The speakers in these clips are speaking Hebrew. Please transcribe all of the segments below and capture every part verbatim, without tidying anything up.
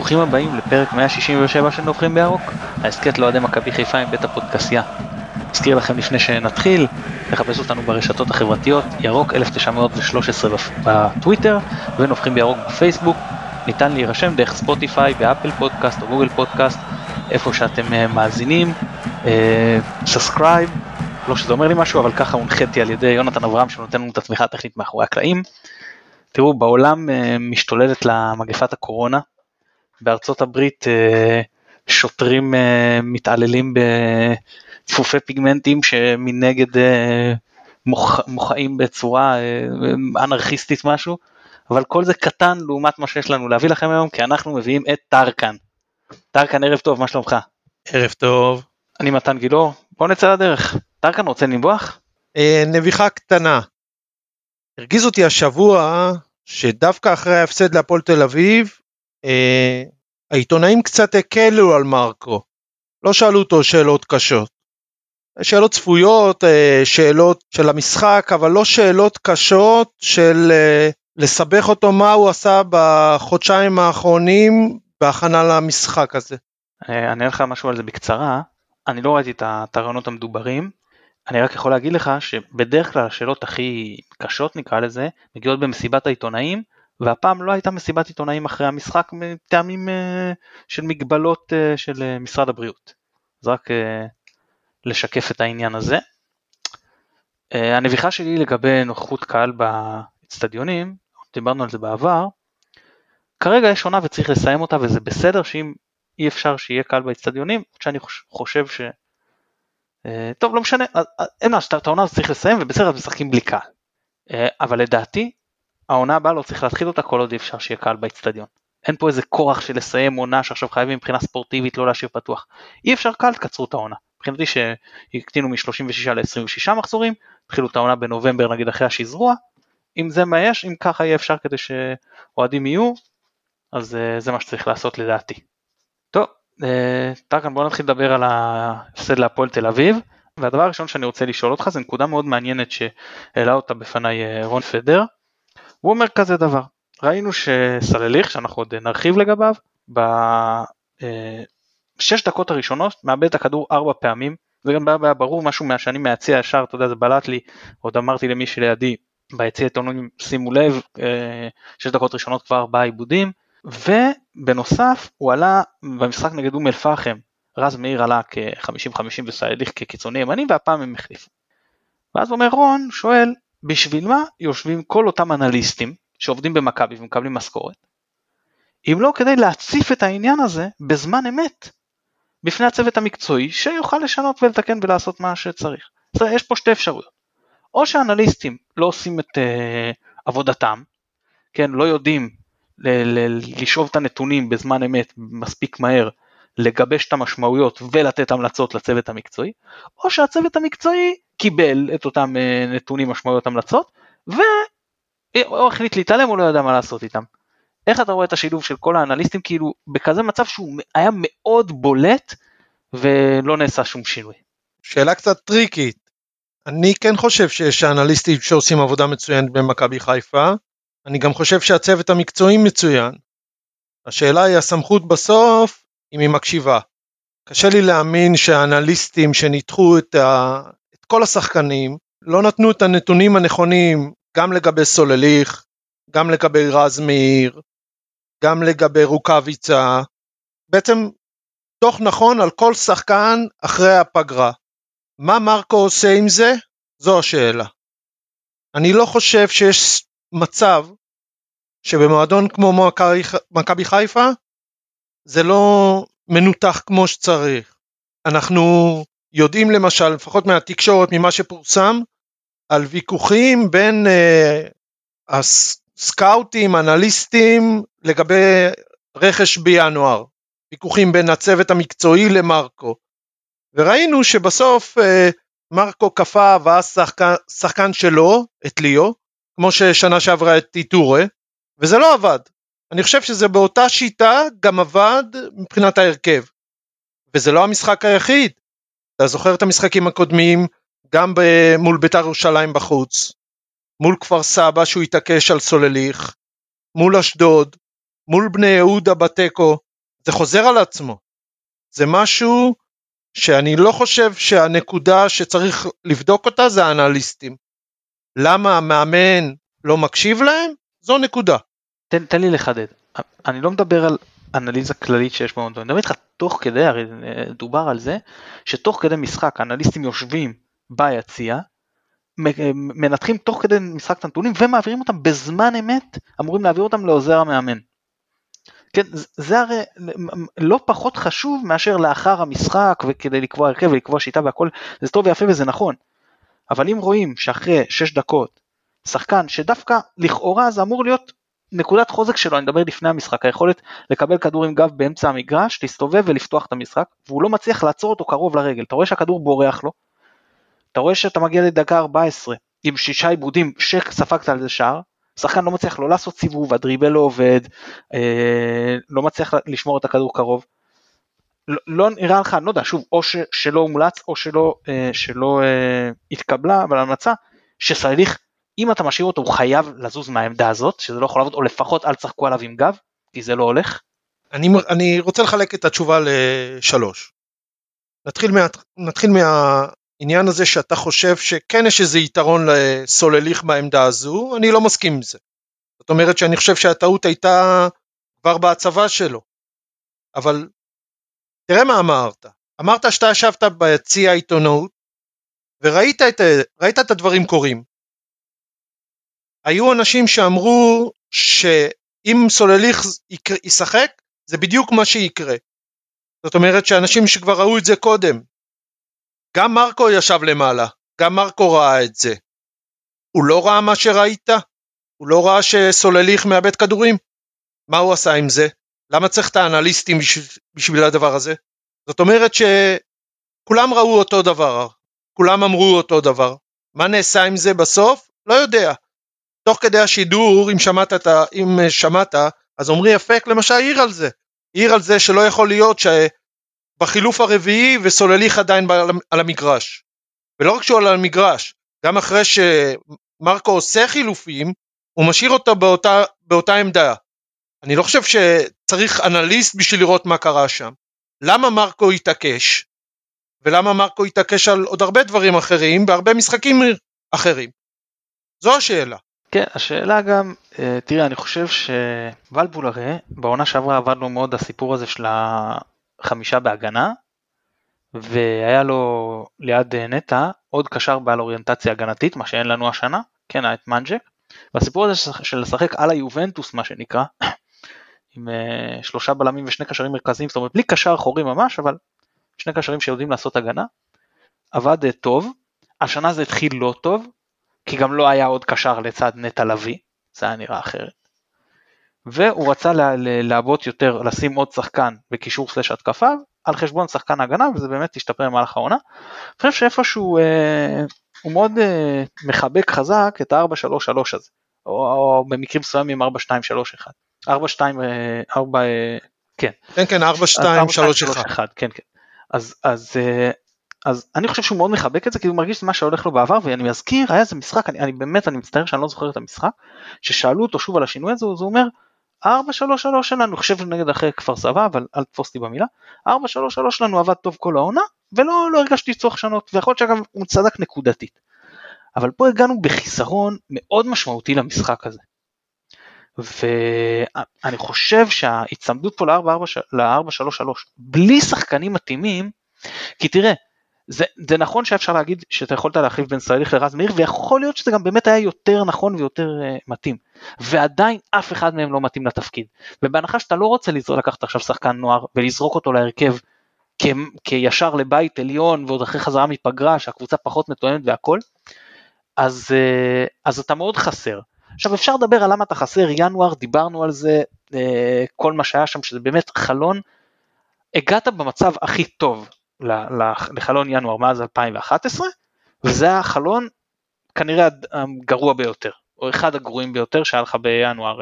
ברוכים הבאים לפרק מאה שישים ושבע של נוברים בירוק, ההסכת לאוהדי מכבי חיפה עם בית הפודקאסיה. אזכיר לכם לפני שנתחיל, לחפש אותנו ברשתות החברתיות, ירוק אלף תשע מאות שלוש עשרה בטוויטר ונוברים בירוק בפייסבוק. ניתן להירשם דרך ספוטיפיי ואפל פודקאסט או גוגל פודקאסט, איפה שאתם מאזינים. סאבסקרייב, לא שזה אומר לי משהו, אבל ככה הונחיתי על ידי יונתן אברהם שנותן לנו את התמיכה הטכנית מאחורי הקלעים. תראו, בעולם משתוללת למגפת הקורונה, בארצות הברית שוטרים מתעללים בצפופי פיגמנטים שמנגד מוחאים בצורה אנרכיסטית משהו, אבל כל זה קטן לעומת מה שיש לנו להביא לכם היום, כי אנחנו מביאים את טרקן. טרקן, ערב טוב, מה שלומך? ערב טוב. אני מתן גילאור, בוא נצא לדרך. טרקן, רוצה לנבוח? נביחה קטנה. הרגיז אותי השבוע שדווקא אחרי ההפסד להפועל תל אביב, אה, העיתונאים קצת הקלו על מרקו. לא שאלו אותו שאלות קשות. שאלות צפויות, אה, שאלות של המשחק, אבל לא שאלות קשות של אה, לסבך אותו מה הוא עשה בחודשיים האחרונים בהכנה למשחק הזה. אה, אני אלך משהו על זה בקצרה. אני לא ראיתי את התרעיונות המדוברים. אני רק יכול להגיד לך שבדרך כלל השאלות הכי קשות נקרא לזה, מגיעות במסיבת העיתונאים, והפעם לא הייתה מסיבת עיתונאים אחרי המשחק, מטעמים של מגבלות של משרד הבריאות. אז רק לשקף את העניין הזה. הנביחה שלי לגבי נוכחות קהל באצטדיונים, דיברנו על זה בעבר, כרגע יש עונה וצריך לסיים אותה, וזה בסדר שאם אי אפשר שיהיה קהל באצטדיונים, שאני חושב ש... טוב, לא משנה, אין מה, שאתה העונה צריך לסיים, ובסדר, משחקים בלי קהל. אבל לדעתי, העונה הבאה לא צריך להתחיל אותה, כל עוד אי אפשר שיהיה קהל באצטדיון. אין פה איזה כורח של לסיים עונה, שעכשיו חייבים מבחינה ספורטיבית לא להשאיר פתוח. אי אפשר קהל, תקצרו את העונה. מבחינתי שהקטינו מ-שלושים ושישה ל-עשרים ושישה מחזורים, התחילו את העונה בנובמבר, נגיד אחרי השזרוע, אם זה מה יש, אם ככה יהיה אפשר כדי שאוהדים יהיו, אז זה מה שצריך לעשות לדעתי. טוב. טרקן, בואו נתחיל לדבר על ההפסד להפועל תל אביב, והדבר הראשון שאני רוצה לשאול אותך, זה נקודה מאוד מעניינת שהעלה אותה בפני רון פדר, הוא אומר כזה דבר, ראינו שסלליך, שאנחנו עוד נרחיב לגביו, בשש דקות הראשונות, מאבד את הכדור ארבע פעמים, זה גם היה ברור משהו מהשני מהציע ישר, אתה יודע, זה בלט לי, עוד אמרתי למי שלידי, ביציע עיתונאים, שימו לב, שש דקות ראשונות כבר ארבעה עיבודים, ובנוסף הוא עלה במשחק נגד אום אל פחם, רז מאיר עלה כ-חמישים חמישים וסלליך כקיצוני ימני, והפעם הם החליפו. ואז אומר רון, שואל, בשביל מה יושבים כל אותם אנליסטים שעובדים במכבי ומקבלים משכורת? אם לא כדי להציף את העניין הזה בזמן אמת, בפני הצוות המקצועי שיוכל לשנות ולתקן ולעשות מה שצריך. אז יש פה שתי אפשרויות. או שהאנליסטים לא עושים את uh, עבודתם, כן, לא יודעים, לשאוב את הנתונים בזמן אמת מספיק מהר, לגבש את המשמעויות ולתת המלצות לצוות המקצועי, או שהצוות המקצועי קיבל את אותם נתונים, משמעויות, המלצות, והוא החליט להתעלם, הוא לא יודע מה לעשות איתם. איך אתה רואה את השילוב של כל האנליסטים, כאילו בכזה מצב שהוא היה מאוד בולט, ולא נעשה שום שינוי? שאלה קצת טריקית. אני כן חושב שיש האנליסטים שעושים עבודה מצוינת במכבי חיפה, אני גם חושב שהצוות המקצועי מצוין. השאלה היא הסמכות בסוף, אם היא מקשיבה. קשה לי להאמין שהאנליסטים שניתחו את, ה... את כל השחקנים, לא נתנו את הנתונים הנכונים, גם לגבי סולליך, גם לגבי רז מאיר, גם לגבי רוקביצה. בעצם דוח נכון על כל שחקן אחרי הפגרה. מה מרקו עושה עם זה? זו השאלה. אני לא חושב שיש... מצב שבמועדון כמו מכבי חיפה זה לא מנותח כמו שצריך. אנחנו יודעים למשל, לפחות מהתקשורת, ממה שפורסם, על ויכוחים בין אה, הסקאוטים, אנליסטים, לגבי רכש בינואר. ויכוחים בין הצוות המקצועי למרקו. וראינו שבסוף אה, מרקו קפה ואז שחקן, שחקן שלו, את ליאו, כמו ששנה שעברה את איתורה, וזה לא עבד. אני חושב שזה באותה שיטה גם עבד מבחינת ההרכב. וזה לא המשחק היחיד. אתה זוכר את המשחקים הקודמים, גם ב- מול בית"ר ירושלים בחוץ, מול כפר סבא שהוא התעקש על סולליך, מול אשדוד, מול בני יהודה בתיקו, זה חוזר על עצמו. זה משהו שאני לא חושב שהנקודה שצריך לבדוק אותה זה האנליסטים. למה המאמן לא מקשיב להם? זו נקודה. תן, תן לי לחדד. אני לא מדבר על אנליזה כללית שיש בה, אני מדבר איתך תוך כדי, הרי דובר על זה, שתוך כדי משחק, האנליסטים יושבים ביציע, מנתחים תוך כדי משחק את הנתונים, ומעבירים אותם בזמן אמת, אמורים להעביר אותם לעוזר המאמן. כן, זה הרי לא פחות חשוב מאשר לאחר המשחק, וכדי לקבוע הרכב ולקבוע שיטה והכל, זה טוב ויפה וזה נכון. אבל אם רואים שאחרי שש דקות, שחקן שדווקא לכאורה זה אמור להיות נקודת חוזק שלו, אני מדבר לפני המשחק, היכולת לקבל כדור עם גב באמצע המגרש, להסתובב ולפתוח את המשחק, והוא לא מצליח לעצור אותו קרוב לרגל, אתה רואה שהכדור בורח לו, אתה רואה שאתה מגיע לדקה ארבע עשרה, עם שישה עיבודים שספגת על זה שער, שחקן לא מצליח לא לעשות סיבוב, הדריבל לא עובד, אה, לא מצליח לשמור את הכדור קרוב, לא, לא נראה לך, אני לא יודע, שוב, או ש, שלא מומלץ, או שלא, אה, שלא אה, התקבלה, אבל המצא, שסליח, אם אתה משאיר אותו, הוא חייב לזוז מהעמדה הזאת, שזה לא יכול לעבוד, או לפחות אל צחקו עליו עם גב, כי זה לא הולך. אני, אני רוצה לחלק את התשובה לשלוש. נתחיל, מה, נתחיל מהעניין הזה שאתה חושב שכן יש איזה יתרון לסולליך בעמדה הזו, אני לא מסכים עם זה. זאת אומרת שאני חושב שהטעות הייתה כבר בהצבה שלו. אבל תראה מה אמרת. אמרת שאתה ישבת ביציע העיתונאות, וראית את, ראית את הדברים קורים. היו אנשים שאמרו שאם סולליך ישחק, זה בדיוק מה שיקרה. זאת אומרת שאנשים שכבר ראו את זה קודם, גם מרקו ישב למעלה, גם מרקו ראה את זה. הוא לא ראה מה שראית? הוא לא ראה שסולליך מאבד כדורים? מה הוא עשה עם זה? למה צריך את האנליסטים בשביל הדבר הזה? זאת אומרת שכולם ראו אותו דבר, כולם אמרו אותו דבר. מה נעשה עם זה בסוף? לא יודע. תוך כדי השידור, אם שמעת, אם שמעת, אז עומרי אפק למשל העיר על זה, העיר על זה שלא יכול להיות שבחילוף הרביעי וסולליך עדיין על המגרש, ולא רק שהוא על המגרש, גם אחרי שמרקו עושה חילופים, הוא משאיר אותו באותה, באותה עמדה. אני לא חושב שצריך אנליסט בשביל לראות מה קרה שם. למה מרקו התעקש, ולמה מרקו התעקש על עוד הרבה דברים אחרים, והרבה משחקים אחרים? זו השאלה. כן, השאלה גם, תראה, אני חושב שוולבול הרי, בעונה שעברה עבד לו מאוד הסיפור הזה של החמישה בהגנה, והיה לו ליד נטה עוד קשר בעל אוריינטציה הגנתית, מה שאין לנו השנה, כן, היה את מנג'ק, והסיפור הזה של לשחק על היובנטוס, מה שנקרא, עם שלושה בלמים ושני קשרים מרכזיים, זאת אומרת, בלי קשר חורי ממש, אבל שני קשרים שיודעים לעשות הגנה, עבד טוב, השנה זה התחיל לא טוב, כי גם לא היה עוד קשר לצד נטע לוי, זה היה נראה אחרת, והוא רצה לעבוד יותר, לשים עוד שחקן בקישור סלש התקפה, על חשבון שחקן הגנה, וזה באמת השתפר במהלך העונה. אני חושב שאיפשהו, אה, הוא מאוד אה, מחבק חזק את ה-ארבע שלוש שלוש הזה, או, או במקרים מסוימים ארבע שתיים שלוש אחת, ארבע שתיים, ארבע, אה, כן. כן, כן, ארבע שתיים שלוש אחת. כן, כן. אז, אז, אה, אז אני חושב שהוא מאוד מחבק את זה, כי הוא מרגיש את מה שהולך לו בעבר, ואני מזכיר, היה איזה משחק, אני, אני באמת, אני מצטער שאני לא זוכר את המשחק, ששאלו אותו שוב על השינוי הזה, אז הוא אומר, ארבע שלוש שלוש שלנו, אני חושב נגד אחרי כפר סבא, אבל אל תפוס לי במילה, ארבע שלוש שלוש שלנו עבד טוב כל העונה, ולא לא הרגשתי צורך שנות, ויכול להיות שאגב הוא צדק נקודתית, אבל פה הגענו בחיסרון מאוד משמעותי למשחק הזה, ואני חושב שההצמדות פה ל-ארבע שלוש שלוש, בלי שחקנים מתאימים, כי תראה, זה, זה נכון שאפשר להגיד שאתה יכולת להחליף בין סליח לרז מאיר, ויכול להיות שזה גם באמת היה יותר נכון ויותר uh, מתאים, ועדיין אף אחד מהם לא מתאים לתפקיד, ובהנחה שאתה לא רוצה לזרוק, לקחת עכשיו שחקן נוער ולזרוק אותו להרכב כ, כישר לבית עליון, ועוד אחרי חזרה מפגרה שהקבוצה פחות מתואמת והכל, אז, uh, אז אתה מאוד חסר. עכשיו אפשר לדבר על למה אתה חסר, ינואר דיברנו על זה, uh, כל מה שהיה שם שזה באמת חלון, הגעת במצב הכי טוב, לחלון ינואר מאז אלפיים ואחת עשרה, וזה החלון כנראה הגרוע ביותר, או אחד הגרועים ביותר שהיה לך בינואר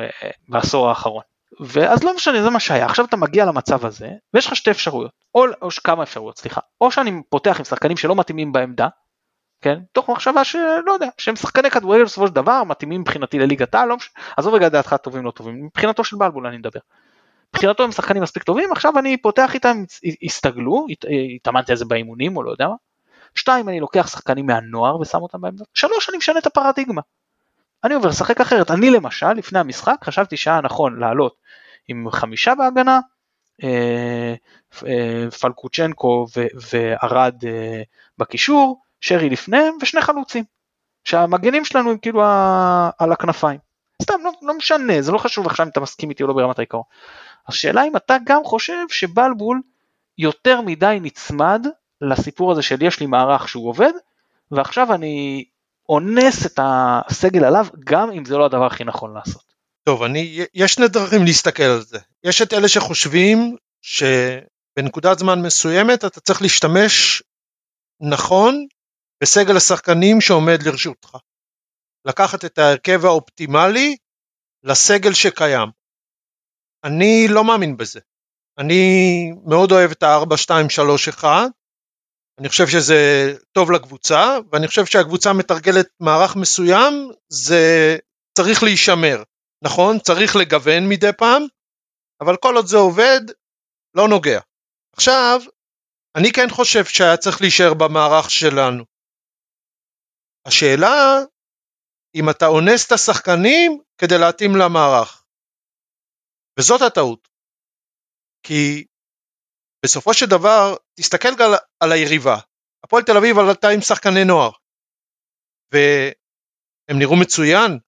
בעשור האחרון, ואז לא משנה, זה מה שהיה. עכשיו אתה מגיע למצב הזה, ויש לך שתי אפשרויות, או, או כמה אפשרויות, סליחה, או שאני פותח עם שחקנים שלא מתאימים בעמדה, כן, תוך מחשבה שלא יודע, שהם שחקני כדורגל בסופו של דבר, מתאימים מבחינתי לליגתה, לא מש... עזוב רגע דעתך, טובים לא טובים, מבחינתו של בלבול אני מדבר, בחירתו הם שחקנים מספיק טובים, עכשיו אני פותח איתם, הסתגלו, התאמנתי על זה באימונים או לא יודע מה, שתיים, אני לוקח שחקנים מהנוער ושם אותם באמצע, שלוש, אני משנה את הפרדיגמה, אני עובר לשחק אחרת, אני למשל, לפני המשחק, חשבתי שהיה נכון לעלות עם חמישה בהגנה, פלקוצ'נקו וערד בקישור, שרי לפניהם ושני חלוצים, שהמגנים שלנו הם כאילו על הכנפיים, סתם, לא, לא משנה, זה לא חשוב עכשיו אם אתה מסכים איתי או לא ברמת העיקרון. השאלה אם אתה גם חושב שבלבול יותר מדי נצמד לסיפור הזה של יש לי מערך שהוא עובד, ועכשיו אני אונס את הסגל עליו, גם אם זה לא הדבר הכי נכון לעשות. טוב, אני, יש שני דרכים להסתכל על זה. יש את אלה שחושבים שבנקודת זמן מסוימת אתה צריך להשתמש נכון בסגל השחקנים שעומד לרשותך. לקחת את ההרכב האופטימלי לסגל שקיים. אני לא מאמין בזה. אני מאוד אוהב את ה-ארבע שתיים שלוש אחת, אני חושב שזה טוב לקבוצה, ואני חושב שהקבוצה מתרגלת מערך מסוים, זה צריך להישמר, נכון? צריך לגוון מדי פעם, אבל כל עוד זה עובד, לא נוגע. עכשיו, אני כן חושב שהיה צריך להישאר במערך שלנו. השאלה, אם אתה אונס את השחקנים כדי להתאים למערך. וזאת הטעות. כי בסופו של דבר, תסתכל גם על היריבה. הפועל תל אביב עלתה עם שחקני נוער. והם נראו מצוין.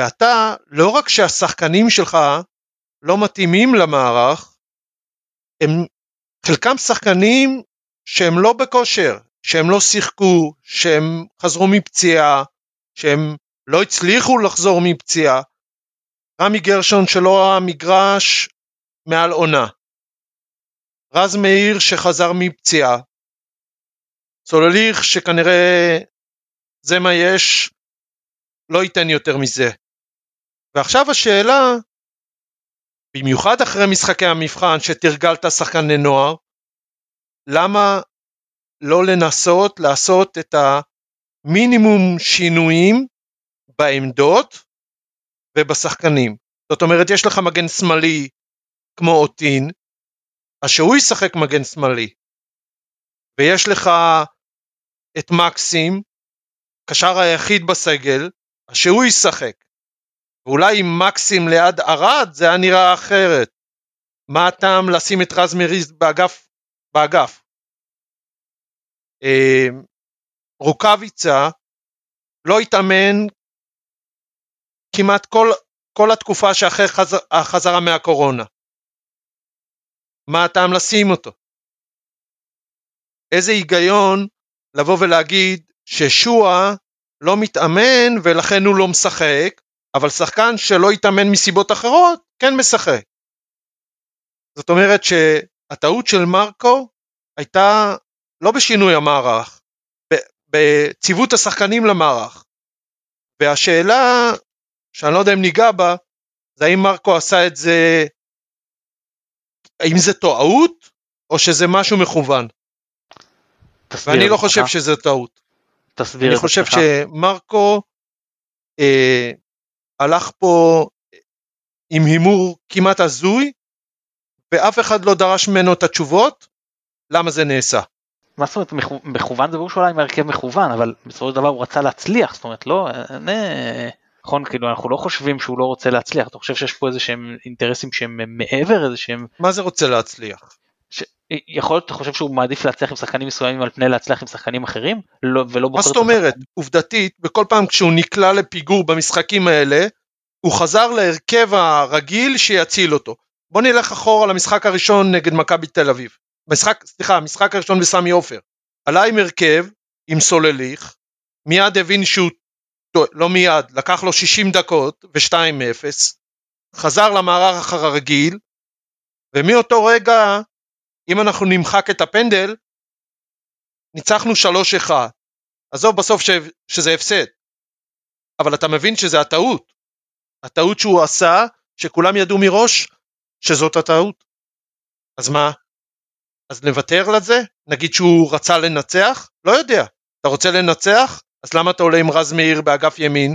ואתה, לא רק שהשחקנים שלך לא מתאימים למערך, הם חלקם שחקנים שהם לא בכושר, שהם לא שיחקו, שהם חזרו מפציעה, שהם לא הצליחו לחזור מפציעה, רמי גרשון שלא המגרש מעל עונה, רז מאיר שחזר מפציעה, סולליך שכנראה זה מה יש, לא ייתן יותר מזה. ועכשיו השאלה, במיוחד אחרי משחקי המבחן שתרגלת שחקן לנוער, למה לא לנסות לעשות את ה... מינימום שינויים בעמדות ובשחקנים. זאת אומרת, יש לך מגן שמאלי כמו אותין, אז שהוא ישחק מגן שמאלי. ויש לך את מקסים, קשר היחיד בסגל, אז שהוא ישחק. ואולי עם מקסים ליד ערד, זה היה נראה אחרת. מה הטעם לשים את רז מריז באגף? באגף. אה... רוקביצה לא התאמן כמעט כל, כל התקופה שאחרי חזר, החזרה מהקורונה. מה הטעם לשים אותו? איזה היגיון לבוא ולהגיד ששועה לא מתאמן ולכן הוא לא משחק, אבל שחקן שלא יתאמן מסיבות אחרות כן משחק. זאת אומרת שהטעות של מרקו הייתה לא בשינוי המערך, בציוות השחקנים למערך. והשאלה, שאני לא יודע אם ניגע בה, זה האם מרקו עשה את זה, האם זה טעות, או שזה משהו מכוון. ואני לא חושב שזה טעות. אני חושב שמרקו אה, הלך פה עם הימור כמעט הזוי, ואף אחד לא דרש ממנו את התשובות, למה זה נעשה. מה זאת אומרת, מכוון זה ברור שאולי עם הרכב מכוון, אבל בסופו של דבר הוא רצה להצליח, זאת אומרת, לא, נכון, כאילו אנחנו לא חושבים שהוא לא רוצה להצליח, אתה חושב שיש פה איזה שהם אינטרסים שהם מעבר, איזה שהם... מה זה רוצה להצליח? יכול להיות, אתה חושב שהוא מעדיף להצליח עם שחקנים מסוימים, על פני להצליח עם שחקנים אחרים, ולא... מה זאת אומרת, עובדתית, בכל פעם כשהוא נקלע לפיגור במשחקים האלה, הוא חזר להרכב הרגיל שיציל אותו. בוא נלך אחורה למשחק הראשון נגד מכבי תל אביב. משחק, סליחה, המשחק הראשון בסמי עופר, עלה עם הרכב, עם סולליך, מיד הבין שהוא, לא מיד, לקח לו שישים דקות, ו-שתיים אפס, חזר למערך אחר הרגיל, ומאותו רגע, אם אנחנו נמחק את הפנדל, ניצחנו שלוש אחת, אז זו בסוף ש, שזה הפסד, אבל אתה מבין שזה הטעות, הטעות שהוא עשה, שכולם ידעו מראש, שזאת הטעות, אז מה? אז נוותר לזה? נגיד שהוא רצה לנצח? לא יודע. אתה רוצה לנצח? אז למה אתה עולה עם רז מאיר באגף ימין?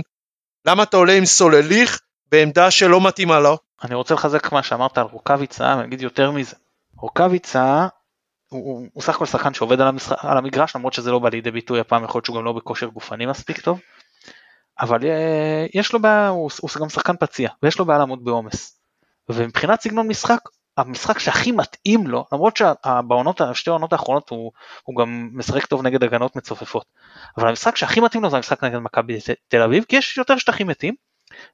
למה אתה עולה עם סולליך בעמדה שלא מתאימה לו? אני רוצה לחזק מה שאמרת על רוקביצה, אני אגיד יותר מזה. רוקביצה הוא, הוא סך הכל שחקן שעובד על, המשח... על המגרש, למרות שזה לא בא לידי ביטוי הפעם, יכול להיות שהוא גם לא בכושר גופני מספיק טוב, אבל יש לו בעיה, הוא, הוא גם שחקן פציע, ויש לו בעיה לעמוד בעומס. ומבחינת סגנון משחק, המשחק שהכי מתאים לו, למרות שבשתי העונות האחרונות הוא, הוא גם משחק טוב נגד הגנות מצופפות, אבל המשחק שהכי מתאים לו זה המשחק נגד מכבי תל אביב, כי יש יותר שטחים מתים,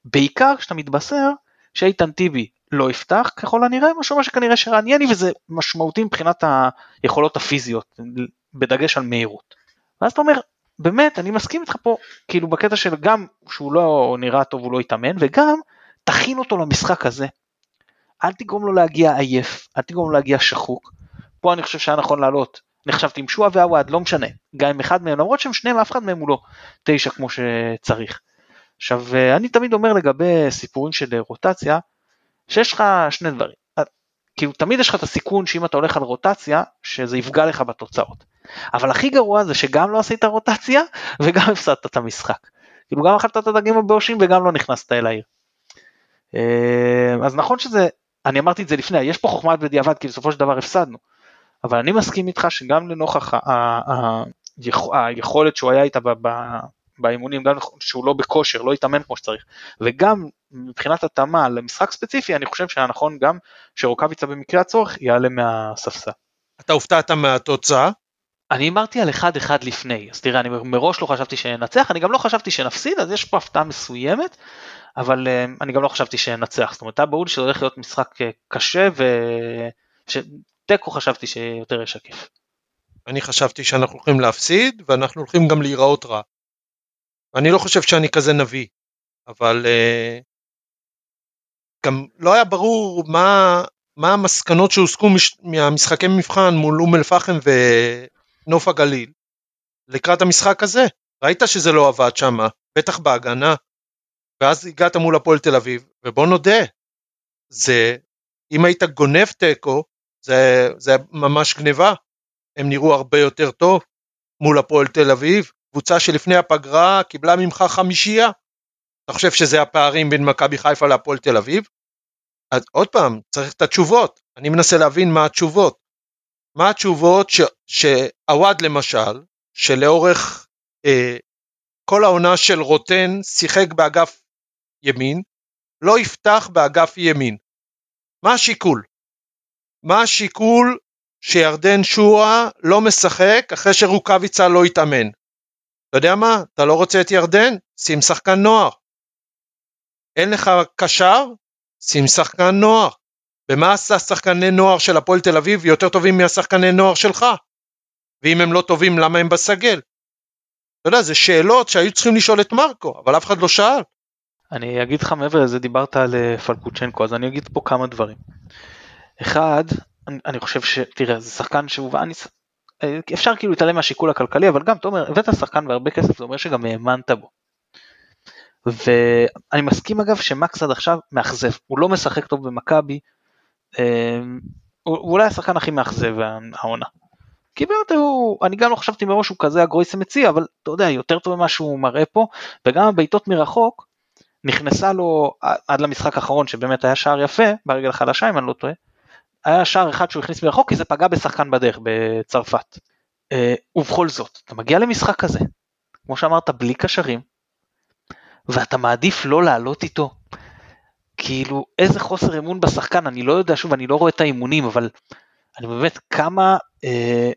בעיקר כשאתה מתבשר שאיתן טיבי לא יפתח ככל הנראה, משהו מה שכנראה שרעניין לי, וזה משמעותי מבחינת היכולות הפיזיות, בדגש על מהירות. ואז אתה אומר, באמת, אני מסכים איתך פה, כאילו בקטע של גם שהוא לא נראה טוב, הוא לא יתאמן, וגם תכין אותו למשחק הזה. אל תגרום לו להגיע עייף, אל תגרום לו להגיע שחוק. פה אני חושב שהיה נכון לעלות. אני חשבתי עם שועה והוואד, לא משנה. גם עם אחד מהם, למרות שהם שניהם, אף אחד מהם הוא לא תשע כמו שצריך. עכשיו, אני תמיד אומר לגבי סיפורים של רוטציה, שיש לך שני דברים. כאילו, תמיד יש לך את הסיכון שאם אתה הולך על רוטציה, שזה יפגע לך בתוצאות. אבל הכי גרוע זה שגם לא עשית רוטציה, וגם הפסדת את המשחק. כאילו, גם אכלת את הדגים הבאושים, וגם לא נכנסת אל העיר. אז נכון שזה, אני אמרתי את זה לפני, יש פה חוכמת בדיעבד, כי בסופו של דבר הפסדנו. אבל אני מסכים איתך שגם לנוכח היכולת שהוא היה איתה באימונים, גם שהוא לא בכושר, לא יתאמן כמו שצריך, וגם מבחינת התאמה למשחק ספציפי, אני חושב שהיה נכון גם שרוקביצה במקרה הצורך יעלה מהספסל. אתה הופתעת מהתוצאה? אני אמרתי על אחד אחד לפני, אז תראה, אני מראש לא חשבתי שנצח, אני גם לא חשבתי שנפסיד, אז יש פה הפתעה מסוימת, אבל אני גם לא חשבתי שנצח, זאת אומרת, היה ברור שזה הולך להיות משחק קשה, ושתיקו חשבתי שיותר ישקף. אני חשבתי שאנחנו הולכים להפסיד, ואנחנו הולכים גם להיראות רע. אני לא חושב שאני כזה נביא, אבל גם לא היה ברור מה, מה המסקנות שהוסקו מש, מהמשחקי מבחן מול אום אל-פחם ונוף הגליל. לקראת המשחק הזה, ראית שזה לא עבד שם, בטח בהגנה, ואז הגעת מול הפועל תל אביב, ובוא נודה, זה, אם היית גונב טקו, זה, זה ממש גניבה, הם נראו הרבה יותר טוב מול הפועל תל אביב, קבוצה שלפני הפגרה קיבלה ממך חמישייה, אתה חושב שזה הפערים בין מכבי חיפה להפועל תל אביב? אז עוד פעם, צריך את התשובות, אני מנסה להבין מה התשובות, מה התשובות שעווד למשל, שלאורך אה, כל העונה של רוטן שיחק באגף ימין, לא יפתח באגף ימין, מה השיקול? מה השיקול שירדן שועה לא משחק אחרי שרוקביצה לא יתאמן? אתה יודע מה? אתה לא רוצה את ירדן? שים שחקן נוער. אין לך קשר? שים שחקן נוער. ומה עשה שחקני נוער של הפועל תל אביב יותר טובים מהשחקני נוער שלך? ואם הם לא טובים, למה הם בסגל? אתה יודע, זה שאלות שהיו צריכים לשאול את מרקו, אבל אף אחד לא שאל. אני אגיד לך מעבר לזה, דיברת על פלקוצ'נקו, אז אני אגיד פה כמה דברים. אחד, אני, אני חושב ש... תראה, זה שחקן שהוא... אני... אפשר כאילו להתעלם מהשיקול הכלכלי, אבל גם, תומר, הבאת שחקן והרבה כסף, זה אומר שגם האמנת בו. ואני מסכים אגב שמקס עד עכשיו מאכזב, הוא לא משחק טוב במכבי, הוא אולי השחקן הכי מאכזב העונה. כי באמת הוא, אני גם לא חשבתי מראש שהוא כזה הגרויס המציע, אבל אתה יודע, יותר טוב ממה שהוא מראה פה, וגם הבעיטות מרחוק, נכנסה לו עד למשחק האחרון, שבאמת היה שער יפה, ברגל החלשה אם אני לא טועה, היה שער אחד שהוא הכניס מרחוק, כי זה פגע בשחקן בדרך, בצרפת. ובכל זאת, אתה מגיע למשחק כזה, כמו שאמרת, בלי קשרים, ואתה מעדיף לא לעלות איתו, כאילו, איזה חוסר אמון בשחקן, אני לא יודע, שוב, אני לא רואה את האימונים, אבל אני באמת, כמה אה,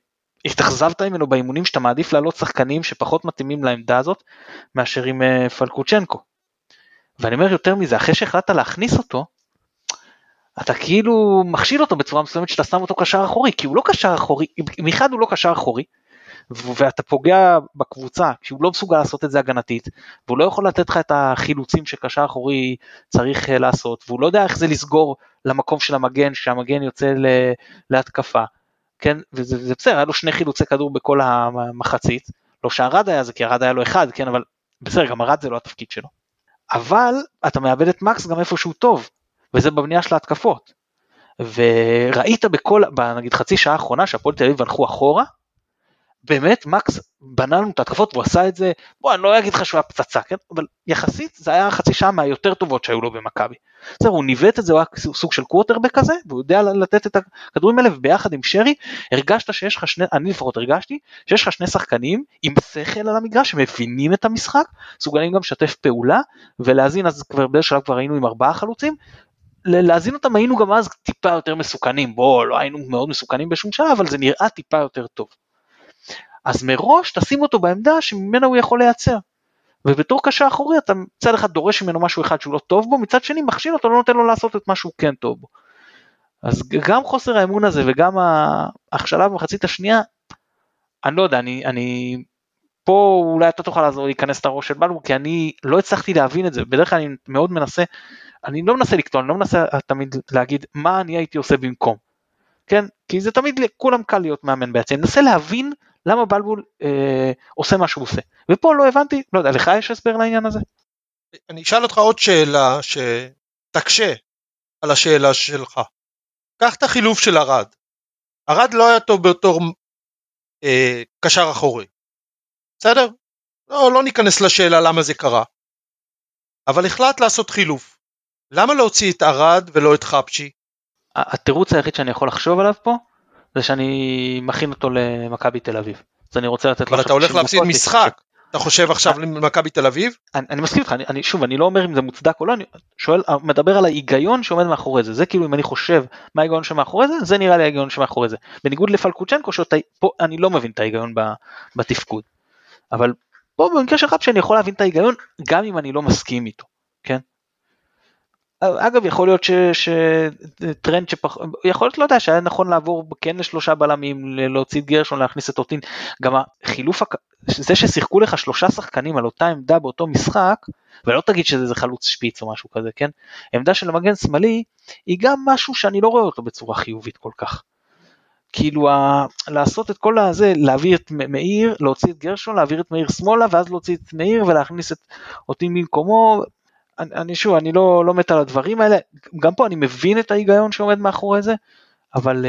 התאכזבת ממנו באימונים, שאתה מעדיף לעלות שחקנים, שפחות מתאימים לעמדה הזאת, מאשר עם אה, פלקוצ'נקו. ואני אומר יותר מזה, אחרי שהחלטת להכניס אותו, אתה כאילו מכשיל אותו בצורה מסוימת שאתה שם אותו קשר אחורי, כי הוא לא קשר אחורי, מחד הוא לא קשר אחורי, ואתה פוגע בקבוצה, כשהוא לא מסוגל לעשות את זה הגנתית, והוא לא יכול לתת לך את החילוצים שקשר אחורי צריך לעשות, והוא לא יודע איך זה לסגור למקום של המגן, שהמגן יוצא להתקפה, כן, וזה בסדר, היה לו שני חילוצי כדור בכל המחצית, לא שהרד היה זה, כי הרד היה לו אחד, כן, אבל בסדר, גם הרד זה לא התפקיד שלו, אבל אתה מאבד את מקס גם איפשהו טוב, וזה בבנייה של ההתקפות, וראית בכל, נגיד חצי שעה האחרונה, שהפועל תל אביב הלכו אחורה, באמת מקס בנה לנו את ההתקפות, והוא עשה את זה, בוא, אני לא אגיד לך שהוא היה פצצה, כן? אבל יחסית זה היה חצי שעה מהיותר טובות שהיו לו במכבי. בסדר, הוא ניווט את זה, הוא היה סוג של קווטרבק כזה, והוא יודע לתת את הכדורים האלה, וביחד עם שרי, הרגשת שיש לך שני, אני לפחות הרגשתי, שיש לך שני שחקנים עם שכל על המגרש, שמבינים את המשחק, סוגלים גם שתף פעולה, ולהזין, אז כבר בדרך שלב כבר היינו עם ארבעה חלוצים, להזין אותם היינו גם אז טיפה יותר מסוכנים, בוא, לא היינו מאוד מסוכנים בשום שעה, אבל זה נראה טיפה יותר טוב. אז מראש תשים אותו בעמדה שממנה הוא יכול לייצר, ובתור קשה אחורי אתה מצד אחד דורש ממנו משהו אחד שהוא לא טוב בו, מצד שני מכשיל אותו, לא נותן לו לעשות את מה שהוא כן טוב בו. אז גם חוסר האמון הזה וגם ההכשלה במחצית השנייה, אני לא יודע, אני, אני פה אולי אתה תוכל לעזור להיכנס את הראש של בלבול, כי אני לא הצלחתי להבין את זה, בדרך כלל אני מאוד מנסה, אני לא מנסה לקטון, אני לא מנסה תמיד להגיד מה אני הייתי עושה במקום, כן? כי זה תמיד לכולם קל להיות מאמן בעצם, אני מנסה להבין למה בלבול אה, עושה מה שהוא עושה, ופה לא הבנתי, לא יודע, לך יש הסבר לעניין הזה? אני אשאל אותך עוד שאלה שתקשה על השאלה שלך, קח את החילוף של ארד, ארד לא היה טוב בתור אה, קשר אחורי, בסדר? לא, לא ניכנס לשאלה למה זה קרה, אבל החלט לעשות חילוף, למה להוציא את ארד ולא את חפשי? התירוץ היחיד שאני יכול לחשוב עליו פה, זה שאני מכין אותו למכבי תל אביב. אז אני רוצה לתת... אבל אתה הולך להפסיד משחק, אתה חושב עכשיו למכבי תל אביב? אני מסכים לך, שוב, אני לא אומר אם זה מוצדק או לא, אני שואל, מדבר על ההיגיון שעומד מאחורי זה, זה כאילו אם אני חושב מה ההיגיון שמאחורי זה, זה נראה לי ההיגיון שמאחורי זה. בניגוד לפלקוצ'נקו, פה אני לא מבין את ההיגיון בתפקוד. אבל פה במקרה שלך שאני יכול להבין את ההיגיון, גם אם אני לא מסכים איתו, כן? אגב, יכול להיות שטרנד שפח... יכול להיות, לא יודע, שהיה נכון לעבור כן לשלושה בלמים, להוציא את גרשון, להכניס את אוטין, גם החילוף, זה ששיחקו לך שלושה שחקנים על אותה עמדה באותו משחק, ולא תגיד שזה חלוץ שפיץ או משהו כזה, כן? העמדה של המגן שמאלי, היא גם משהו שאני לא רואה אותו בצורה חיובית כל כך. כאילו, ה... לעשות את כל הזה, להביא את מאיר, להוציא את גרשון, להעביר את מאיר שמאלה, ואז להוציא את מאיר ולהכניס את אוטין במקומו, אני, אני שוב, אני לא, לא מת על הדברים האלה, גם פה אני מבין את ההיגיון שעומד מאחורי זה, אבל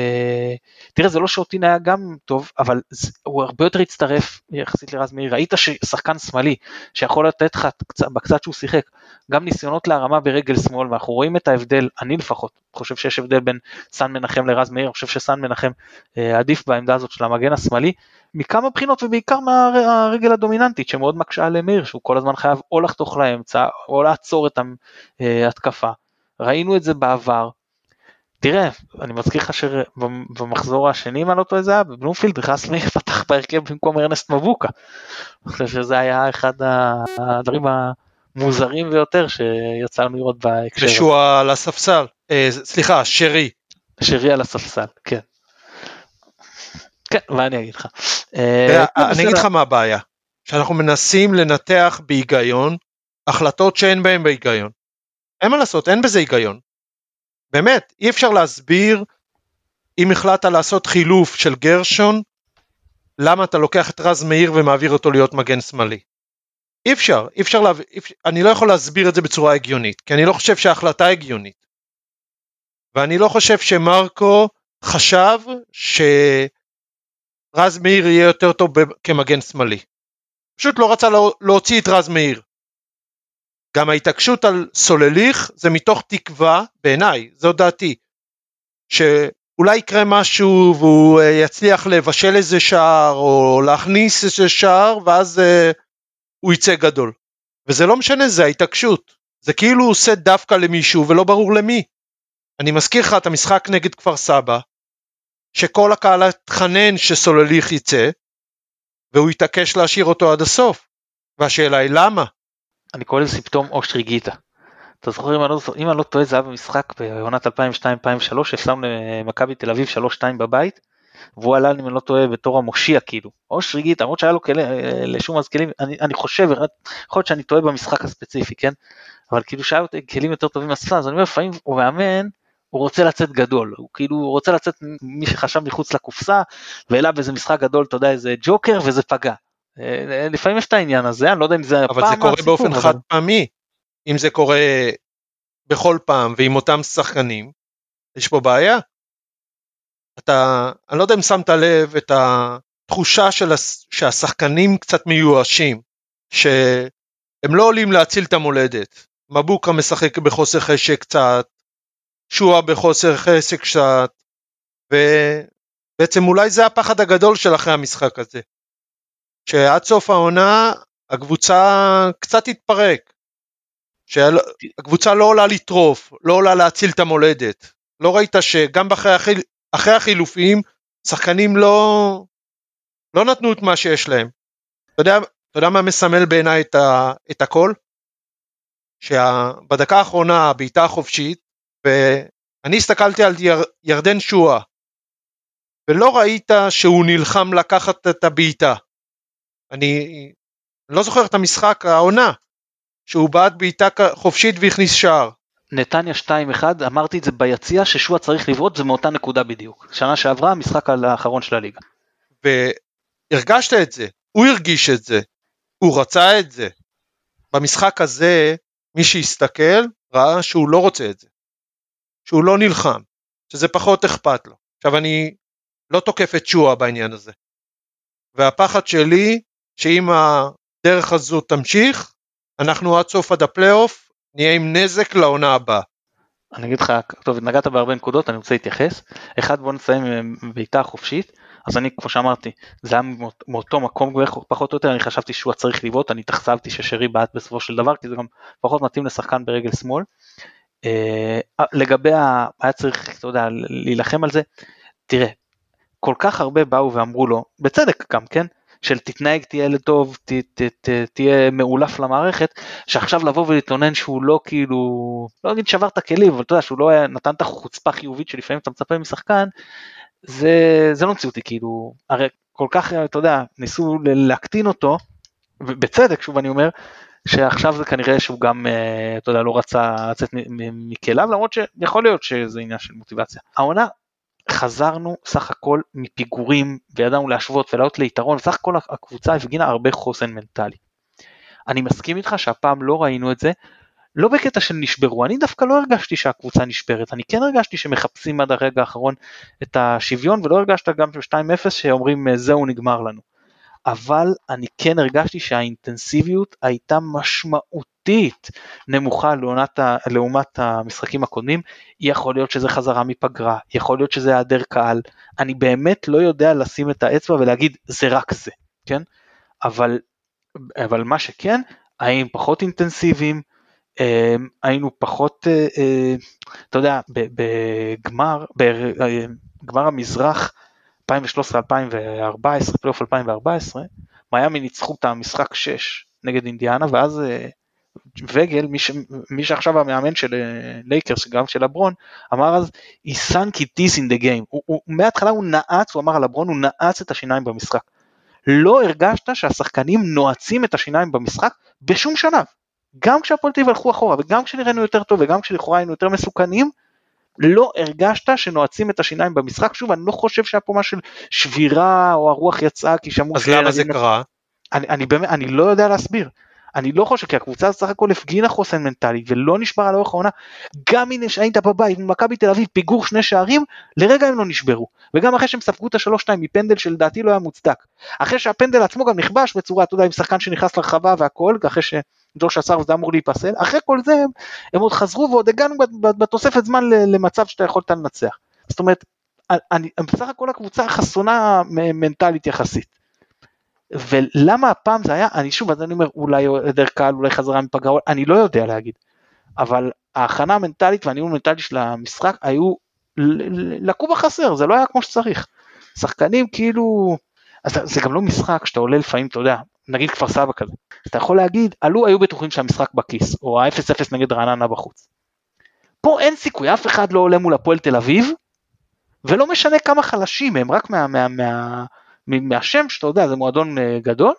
תראה, זה לא שאוטין היה גם טוב, אבל זה, הוא הרבה יותר הצטרף, יחסית לרז מאיר, ראית ששחקן שמאלי, שיכול לתת לך בקצת שהוא שיחק, גם ניסיונות להרמה ברגל שמאל, ואנחנו רואים את ההבדל, אני לפחות, חושב שיש הבדל בין סן מנחם לרז מאיר, אני חושב שסן מנחם אה, עדיף בעמדה הזאת של המגן השמאלי, מכמה בחינות ובעיקר מהרגל הדומיננטית, שמאוד מקשה למאיר, שהוא כל הזמן חייב או לחתוך לאמצע, או לעצור את ההתקפה, ראינו את זה בעבר, תראה, אני מזכיר לך שבמחזור השני, מה לא טועה זה היה, בבלומפילד, רז מאיר פתח בהרכב במקום ארנסט מבוקה, אני חושב שזה היה אחד הדברים המוזרים ביותר, שיצאנו לראות בהקשר. ושהוא על הספסל, אה, סליחה, שרי. שרי על הספסל, כן. כן, מה אני אגיד לך? אה, אני אגיד לך מה הבעיה, שאנחנו מנסים לנתח בהיגיון, החלטות שאין בהן בהיגיון. אין מה לעשות, אין בזה היגיון. באמת, אי אפשר להסביר אם החלטת לעשות חילוף של גרשון, למה אתה לוקח את רז מאיר ומעביר אותו להיות מגן שמאלי. אי אפשר, אי אפשר להביא, אי אפשר, אני לא יכול להסביר את זה בצורה הגיונית, כי אני לא חושב שההחלטה הגיונית. ואני לא חושב שמרקו חשב שרז מאיר יהיה יותר טוב כמגן שמאלי. פשוט לא רצה להוציא את רז מאיר. גם ההתעקשות על סולליך זה מתוך תקווה, בעיניי, זו דעתי, שאולי יקרה משהו והוא יצליח לבשל איזה שער או להכניס איזה שער ואז אה, הוא יצא גדול. וזה לא משנה, זה ההתעקשות. זה כאילו הוא עושה דווקא למישהו ולא ברור למי. אני מזכיר לך את המשחק נגד כפר סבא, שכל הקהל התחנן שסולליך יצא, והוא יתעקש להשאיר אותו עד הסוף. והשאלה היא למה? אני קורא לזה סימפטום אושרי גיטה. אתה זוכר, אם אני לא, אם אני לא טועה, זה היה במשחק בעונת אלפיים ושתיים אלפיים ושלוש, ששם למכבי תל אביב שלוש שתיים בבית, והוא עלה, אם אני לא טועה, בתור המושיע, כאילו. אושרי גיטה, למרות שהיה לו כאלה, לשום אז כלים, אני, אני חושב, יכול להיות שאני טועה במשחק הספציפי, כן? אבל כאילו שהיה כלים יותר טובים מהספסל, אז אני אומר, לפעמים הוא מאמן, הוא רוצה לצאת גדול, הוא כאילו רוצה לצאת מי שחשב מחוץ לקופסה, ואלה באיזה משחק גדול, אתה יודע, איזה ג'וקר, וזה פגע. לפעמים יש את העניין הזה, אני לא יודע אם זה אבל זה קורה באופן חד פעמי, אם זה קורה בכל פעם, ועם אותם שחקנים, יש פה בעיה, אתה, אני לא יודע אם שמת לב את תחושה של שהשחקנים קצת מיואשים, שהם לא עולים להציל את המולדת. מבוקה משחק בחוסר חשק קצת, שואה בחוסר חשק קצת, ובעצם אולי זה הפחד הגדול של אחרי המשחק הזה, שעד סוף העונה הקבוצה קצת תתפרק, שהקבוצה לא עולה לטרוף, לא עולה להציל את המולדת. לא ראית שגם אחרי החילופים, שחקנים לא, לא נתנו את מה שיש להם. אתה יודע, אתה יודע מה מסמל בעיניי את, את הכל? שבדקה האחרונה, הבעיטה החופשית, ואני הסתכלתי על יר, ירדן שואה, ולא ראית שהוא נלחם לקחת את הבעיטה. אני, אני לא זוכר את המשחק העונה, שהוא בעט בעיטה חופשית והכניס שער. נתניה שתיים אחת, אמרתי את זה ביציע, ששואה צריך לבעוט, זה מאותה נקודה בדיוק. שנה שעברה, המשחק האחרון של הליגה. והרגשת את זה, הוא הרגיש את זה, הוא רצה את זה. במשחק הזה, מי שהסתכל, ראה שהוא לא רוצה את זה. שהוא לא נלחם, שזה פחות אכפת לו. עכשיו אני לא תוקף את שואה בעניין הזה. והפחד שלי, שאם הדרך הזו תמשיך, אנחנו עד סוף עד הפלייאוף, נהיה עם נזק לעונה הבאה. אני אגיד לך, טוב, התנגעת בהרבה נקודות, אני רוצה להתייחס. אחד, בוא נסיים עם בעיטה החופשית, אז אני, כמו שאמרתי, זה היה מאותו מקום, פחות או יותר, אני חשבתי שהוא צריך לבעוט, אני תחשבתי ששרי בעט בסופו של דבר, כי זה גם פחות מתאים לשחקן ברגל שמאל. לגבי, היה צריך, אתה יודע, להילחם על זה, תראה, כל כך הרבה באו ואמרו לו, בצדק גם, כן? של תתנהג, תהיה ילד טוב, ת, ת, ת, תהיה מעולף למערכת, שעכשיו לבוא ולהתלונן שהוא לא כאילו, לא נגיד שבר את הכלים, אבל אתה יודע שהוא לא היה, נתן את החוצפה חיובית שלפעמים אתה מצפה משחקן, זה, זה לא מציאותי, כאילו, הרי כל כך, אתה יודע, ניסו להקטין אותו, בצדק שוב אני אומר, שעכשיו זה כנראה שהוא גם, אתה יודע, לא רצה לצאת מכליו, למרות שיכול להיות שזה עניין של מוטיבציה. העונה, חזרנו סך הכל מפיגורים, וידענו להשוות ולהיות ליתרון, וסך הכל הקבוצה הפגינה הרבה חוסן מנטלי. אני מסכים איתך שהפעם לא ראינו את זה, לא בקטע של נשברו, אני דווקא לא הרגשתי שהקבוצה נשברת, אני כן הרגשתי שמחפשים עד הרגע האחרון את השוויון, ולא הרגשת גם שתיים אפס שאומרים זהו נגמר לנו. אבל אני כן הרגשתי שהאינטנסיביות הייתה משמעותית נמוכה לעומת המשחקים הקודמים, יכול להיות שזה חזרה מפגרה, יכול להיות שזה היעדר קהל, אני באמת לא יודע לשים את האצבע ולהגיד זה רק זה, כן? אבל, אבל מה שכן, היינו פחות אינטנסיביים, היינו פחות, אתה יודע, בגמר, בגמר המזרח, אלפיים ושלוש עשרה אלפיים וארבע עשרה, פלייאוף אלפיים וארבע עשרה, מיאמי ניצחו את המשחק שש נגד אינדיאנה, ואז וגל, מי, ש, מי שעכשיו המאמן של לייקרס, גם של לברון, אמר אז, he sunk it is in the game, הוא, הוא, מההתחלה הוא נעץ, הוא אמר על לברון, הוא נעץ את השיניים במשחק, לא הרגשת שהשחקנים נועצים את השיניים במשחק, בשום שלב, גם כשהפולטיב הלכו אחורה, וגם כשנראינו יותר טוב, וגם כשלכאורה היינו יותר מסוכנים, לא הרגשת שנועצים את השיניים במשחק, שוב, אני לא חושב שהיה פה משהו של שבירה, או הרוח יצאה, כי שמעו... אז למה זה קרה? אני, אני, אני, אני לא יודע להסביר, אני לא חושב, כי הקבוצה סך הכל הפגינה חוסן מנטלי, ולא נשברה לאורך העונה, גם אם היית בבית, ממכבי תל אביב, פיגור שני שערים, לרגע הם לא נשברו, וגם אחרי שהם ספגו את השלוש שתיים, מפנדל שלדעתי לא היה מוצדק, אחרי שהפנדל עצמו גם נכבש בצורה, אתה יודע, עם שחקן שנכנס לרחבה והכל, אחרי ש... ג'וש עשר וזה אמור להיפסל, אחרי כל זה הם, הם עוד חזרו ועוד הגענו בתוספת זמן למצב שאתה יכולת לנצח, זאת אומרת, אני, בסך הכל הקבוצה חסונה מנטלית יחסית, ולמה הפעם זה היה, אני שוב, אז אני אומר, אולי עדר קהל, אולי חזרה מפגרה, אני לא יודע להגיד, אבל ההכנה המנטלית והניהול המנטלי של המשחק, היו לקו בחסר, זה לא היה כמו שצריך, שחקנים כאילו, אז זה גם לא משחק שאתה עולה לפעמים, אתה יודע, נגיד כפר סבא כזה, אתה יכול להגיד, עלו היו בטוחים שהמשחק בכיס, או ה-אפס אפס נגד רעננה בחוץ. פה אין סיכוי, אף אחד לא עולה מול הפועל תל אביב, ולא משנה כמה חלשים הם, רק מה, מה, מה, מה, מהשם שאתה יודע, זה מועדון גדול,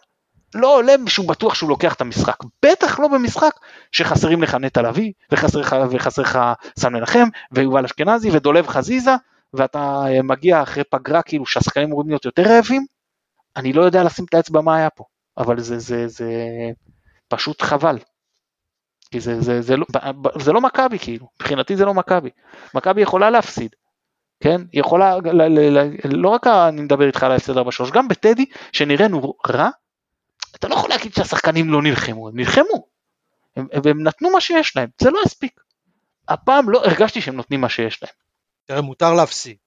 לא עולה שהוא בטוח שהוא לוקח את המשחק, בטח לא במשחק שחסרים לך נטע לביא, וחסר לך סן מנחם, ויובל אשכנזי, ודולב חזיזה, ואתה מגיע אחרי פגרה, כאילו שהשחקנים אמורים להיות יותר רעבים, אני לא יודע לשים את האצבע מה היה פה. אבל זה, זה, זה פשוט חבל, כי זה, זה, זה, זה לא, זה לא מכבי, כאילו, מבחינתי זה לא מכבי, מכבי יכולה להפסיד, כן? יכולה, לא רק אני מדבר איתך על ההפסד ארבע שלוש, גם בטדי, שנראינו רע, אתה לא יכול להגיד שהשחקנים לא נלחמו, הם נלחמו, הם, הם נתנו מה שיש להם, זה לא הספיק. הפעם לא הרגשתי שהם נותנים מה שיש להם. תראה, מותר להפסיד.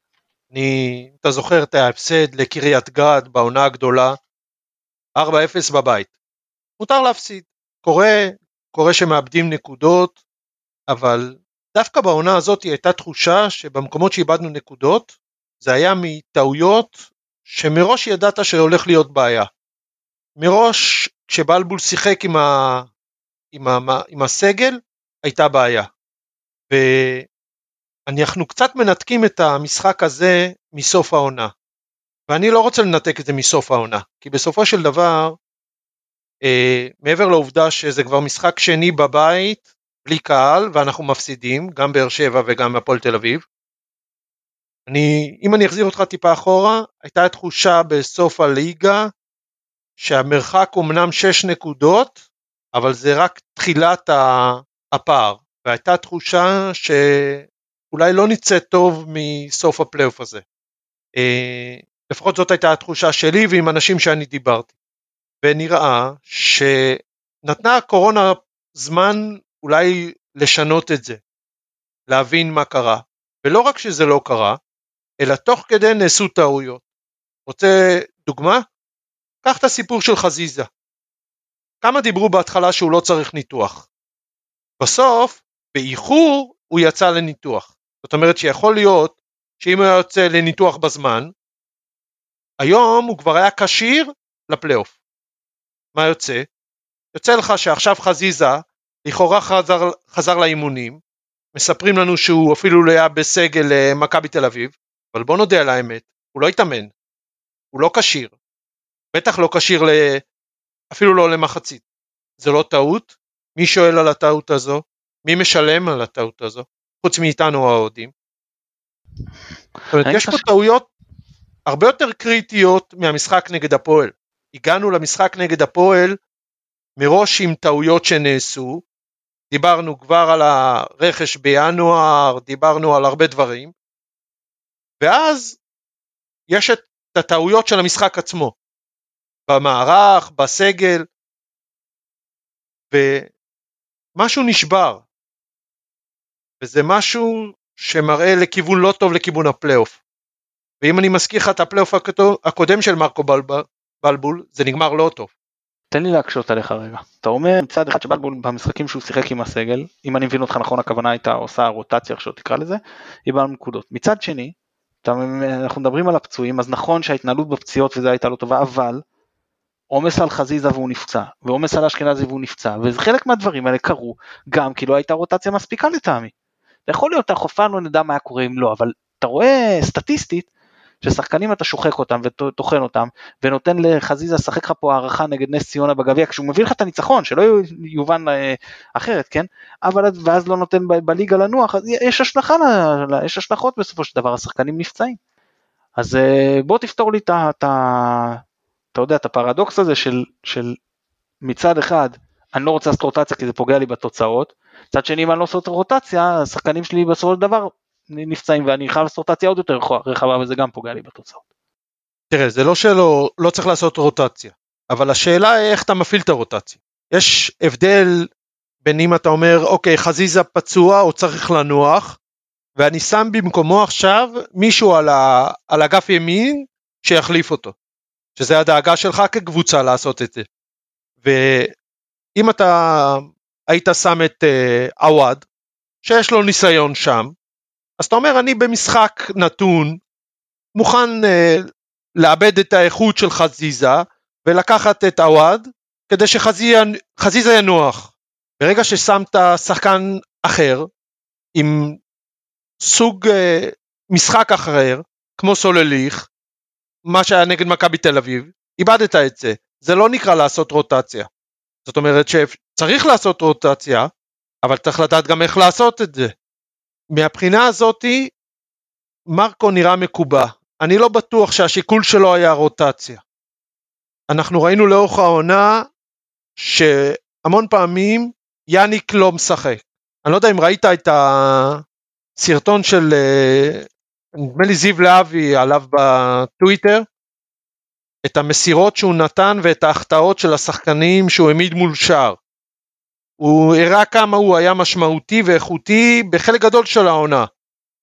אני, אתה זוכר את ההפסד לקריית גת בעונה הגדולה, ארבע אפס בבית. מותר להפסיד. קורה, קורה שמאבדים נקודות, אבל דווקא בעונה הזאת הייתה תחושה שבמקומות שאיבדנו נקודות, זה היה מטעויות שמראש ידעת שהולך להיות בעיה. מראש, כשבלבול שיחק עם, ה, עם, ה, עם הסגל, הייתה בעיה. ואנחנו קצת מנתקים את המשחק הזה מסוף העונה. ואני לא רוצה לנתק את זה מסוף העונה, כי בסופו של דבר, אה, מעבר לעובדה שזה כבר משחק שני בבית, בלי קהל, ואנחנו מפסידים, גם באר שבע וגם בפועל תל אביב. אני, אם אני אחזיר אותך טיפה אחורה, הייתה תחושה בסוף הליגה, שהמרחק אומנם שש נקודות, אבל זה רק תחילת הפער, והייתה תחושה שאולי לא נצא טוב מסוף הפלייאוף הזה. לפחות זאת הייתה התחושה שלי ועם אנשים שאני דיברתי. ונראה שנתנה הקורונה זמן אולי לשנות את זה, להבין מה קרה. ולא רק שזה לא קרה, אלא תוך כדי נעשו טעויות. רוצה דוגמה? קח את הסיפור של חזיזה. כמה דיברו בהתחלה שהוא לא צריך ניתוח. בסוף, באיחור, הוא יצא לניתוח. זאת אומרת שיכול להיות שאם הוא יוצא לניתוח בזמן, היום הוא כבר היה קשיר לפלייאוף. מה יוצא? יוצא לך שעכשיו חזיזה, לכאורה חזר, חזר לאימונים, מספרים לנו שהוא אפילו לא היה בסגל מכבי תל אביב, אבל בוא נודה על האמת, הוא לא התאמן, הוא לא קשיר, בטח לא קשיר אפילו לא למחצית. זה לא טעות? מי שואל על הטעות הזו? מי משלם על הטעות הזו? חוץ מאיתנו האוהדים. יש פה טעויות הרבה יותר קריטיות מהמשחק נגד הפועל. הגענו למשחק נגד הפועל מראש עם טעויות שנעשו, דיברנו כבר על הרכש בינואר, דיברנו על הרבה דברים, ואז יש את הטעויות של המשחק עצמו, במערך, בסגל, ומשהו נשבר, וזה משהו שמראה לכיוון לא טוב לכיוון הפלייאוף, ואם אני מזכיר לך את הפלייאוף הקודם של מרקו בלבול, זה נגמר לא טוב. תן לי להקשות עליך רגע. אתה אומר מצד אחד שבלבול במשחקים שהוא שיחק עם הסגל, אם אני מבין אותך נכון, הכוונה הייתה עושה רוטציה, איך שתקרא לזה, היא באה לנקודות. מצד שני, אנחנו מדברים על הפצועים, אז נכון שההתנהלות בפציעות וזה הייתה לא טובה, אבל עומס על חזיזה והוא נפצע, ועומס על אשכנזי והוא נפצע, וחלק מהדברים האלה קרו, גם כי לא הייתה רוטציה מספיקה לטעמי. יכול להיות, החופן לא נדע מה קורה אם לא, אבל אתה רואה סטטיסטית, ששחקנים אתה שוחק אותם ותוכן אותם, ונותן לחזיזה שחק לך פה הערכה נגד נס ציונה בגביה, כשהוא מביא לך את הניצחון, שלא יובן אחרת, כן? אבל ואז לא נותן בליגה לנוח, אז יש השלכה, יש השלכות בסופו של דבר, השחקנים נפצעים. אז בוא תפתור לי את, אתה יודע, את הפרדוקס הזה של, של מצד אחד, אני לא רוצה לעשות רוטציה, כי זה פוגע לי בתוצאות, מצד שני, אם אני לא עושה רוטציה, השחקנים שלי בסופו של דבר, נפצעים, ואני חייב לעשות רוטציה עוד יותר רחבה, וזה גם פוגע לי בתוצאות. תראה, זה לא שלא, לא צריך לעשות רוטציה, אבל השאלה היא איך אתה מפעיל את הרוטציה. יש הבדל בין אם אתה אומר, אוקיי, חזיזה פצוע, או צריך לנוח, ואני שם במקומו עכשיו מישהו על, ה, על אגף ימין, שיחליף אותו. שזה הדאגה שלך כקבוצה לעשות את זה. ואם אתה היית שם את עווד, שיש לו ניסיון שם, אז אתה אומר, אני במשחק נתון, מוכן אה, לאבד את האיכות של חזיזה, ולקחת את עווד, כדי שחזיזה ינוח. ברגע ששמת שחקן אחר, עם סוג אה, משחק אחר, כמו סולליך, מה שהיה נגד מכבי תל אביב, איבדת את זה. זה לא נקרא לעשות רוטציה. זאת אומרת שצריך לעשות רוטציה, אבל צריך לדעת גם איך לעשות את זה. מהבחינה הזאת, מרקו נראה מקובע. אני לא בטוח שהשיקול שלו היה רוטציה. אנחנו ראינו לאורך העונה, שהמון פעמים יניק לא משחק. אני לא יודע אם ראית את הסרטון של נדמה לי זיו להבי עליו בטוויטר, את המסירות שהוא נתן ואת ההחטאות של השחקנים שהוא העמיד מול שער. הוא הראה כמה הוא היה משמעותי ואיכותי בחלק גדול של העונה.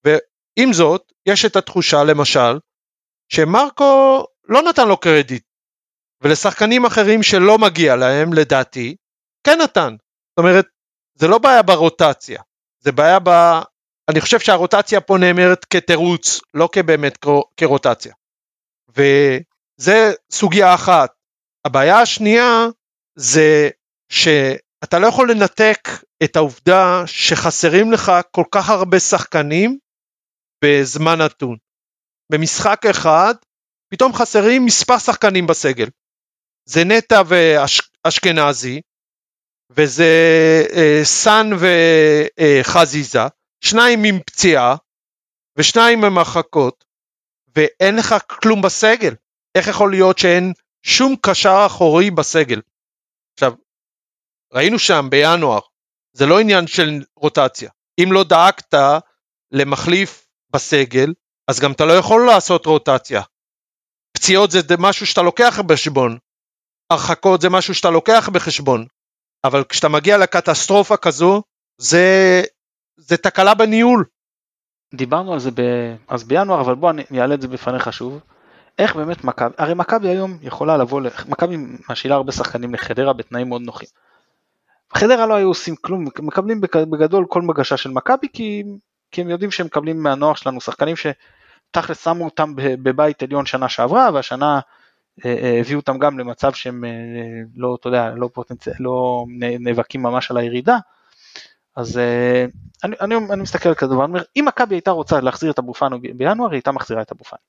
ועם זאת, יש את התחושה למשל, שמרקו לא נתן לו קרדיט, ולשחקנים אחרים שלא מגיע להם, לדעתי, כן נתן. זאת אומרת, זה לא בעיה ברוטציה, זה בעיה ב... אני חושב שהרוטציה פה נאמרת כתירוץ, לא כבאמת כרוטציה. וזה סוגיה אחת. הבעיה השנייה, זה שאתה לא יכול לנתק את העובדה שחסרים לך כל כך הרבה שחקנים בזמן נתון. במשחק אחד, פתאום חסרים מספר שחקנים בסגל. זה נטע ואשכנזי, וזה סן וחזיזה, שניים עם פציעה, ושניים עם מחקות, ואין לך כלום בסגל. איך יכול להיות שאין שום קשר אחורי בסגל? עכשיו, ראינו שם בינואר, זה לא עניין של רוטציה. אם לא דאגת למחליף בסגל, אז גם אתה לא יכול לעשות רוטציה. פציעות זה משהו שאתה לוקח בחשבון, הרחקות זה משהו שאתה לוקח בחשבון, אבל כשאתה מגיע לקטסטרופה כזו, זה, זה תקלה בניהול. דיברנו על זה ב... אז בינואר, אבל בוא נעלה את זה בפניך שוב. איך באמת מכבי, הרי מכבי היום יכולה לבוא, מכבי משאילה הרבה שחקנים לחדרה בתנאים מאוד נוחים. חדרה לא היו עושים כלום, מקבלים בגדול כל מגשה של מכבי, כי, כי הם יודעים שהם מקבלים מהנוער שלנו, שחקנים ש... תכלס שמו אותם בבית עליון שנה שעברה, והשנה הביאו אותם גם למצב שהם לא, אתה יודע, לא פוטנציאל, לא נאבקים ממש על הירידה. אז אני, אני, אני מסתכל על כדבר, אני אומר, אם מכבי הייתה רוצה להחזיר את אבו פאני בינואר, היא הייתה מחזירה את אבו פאני.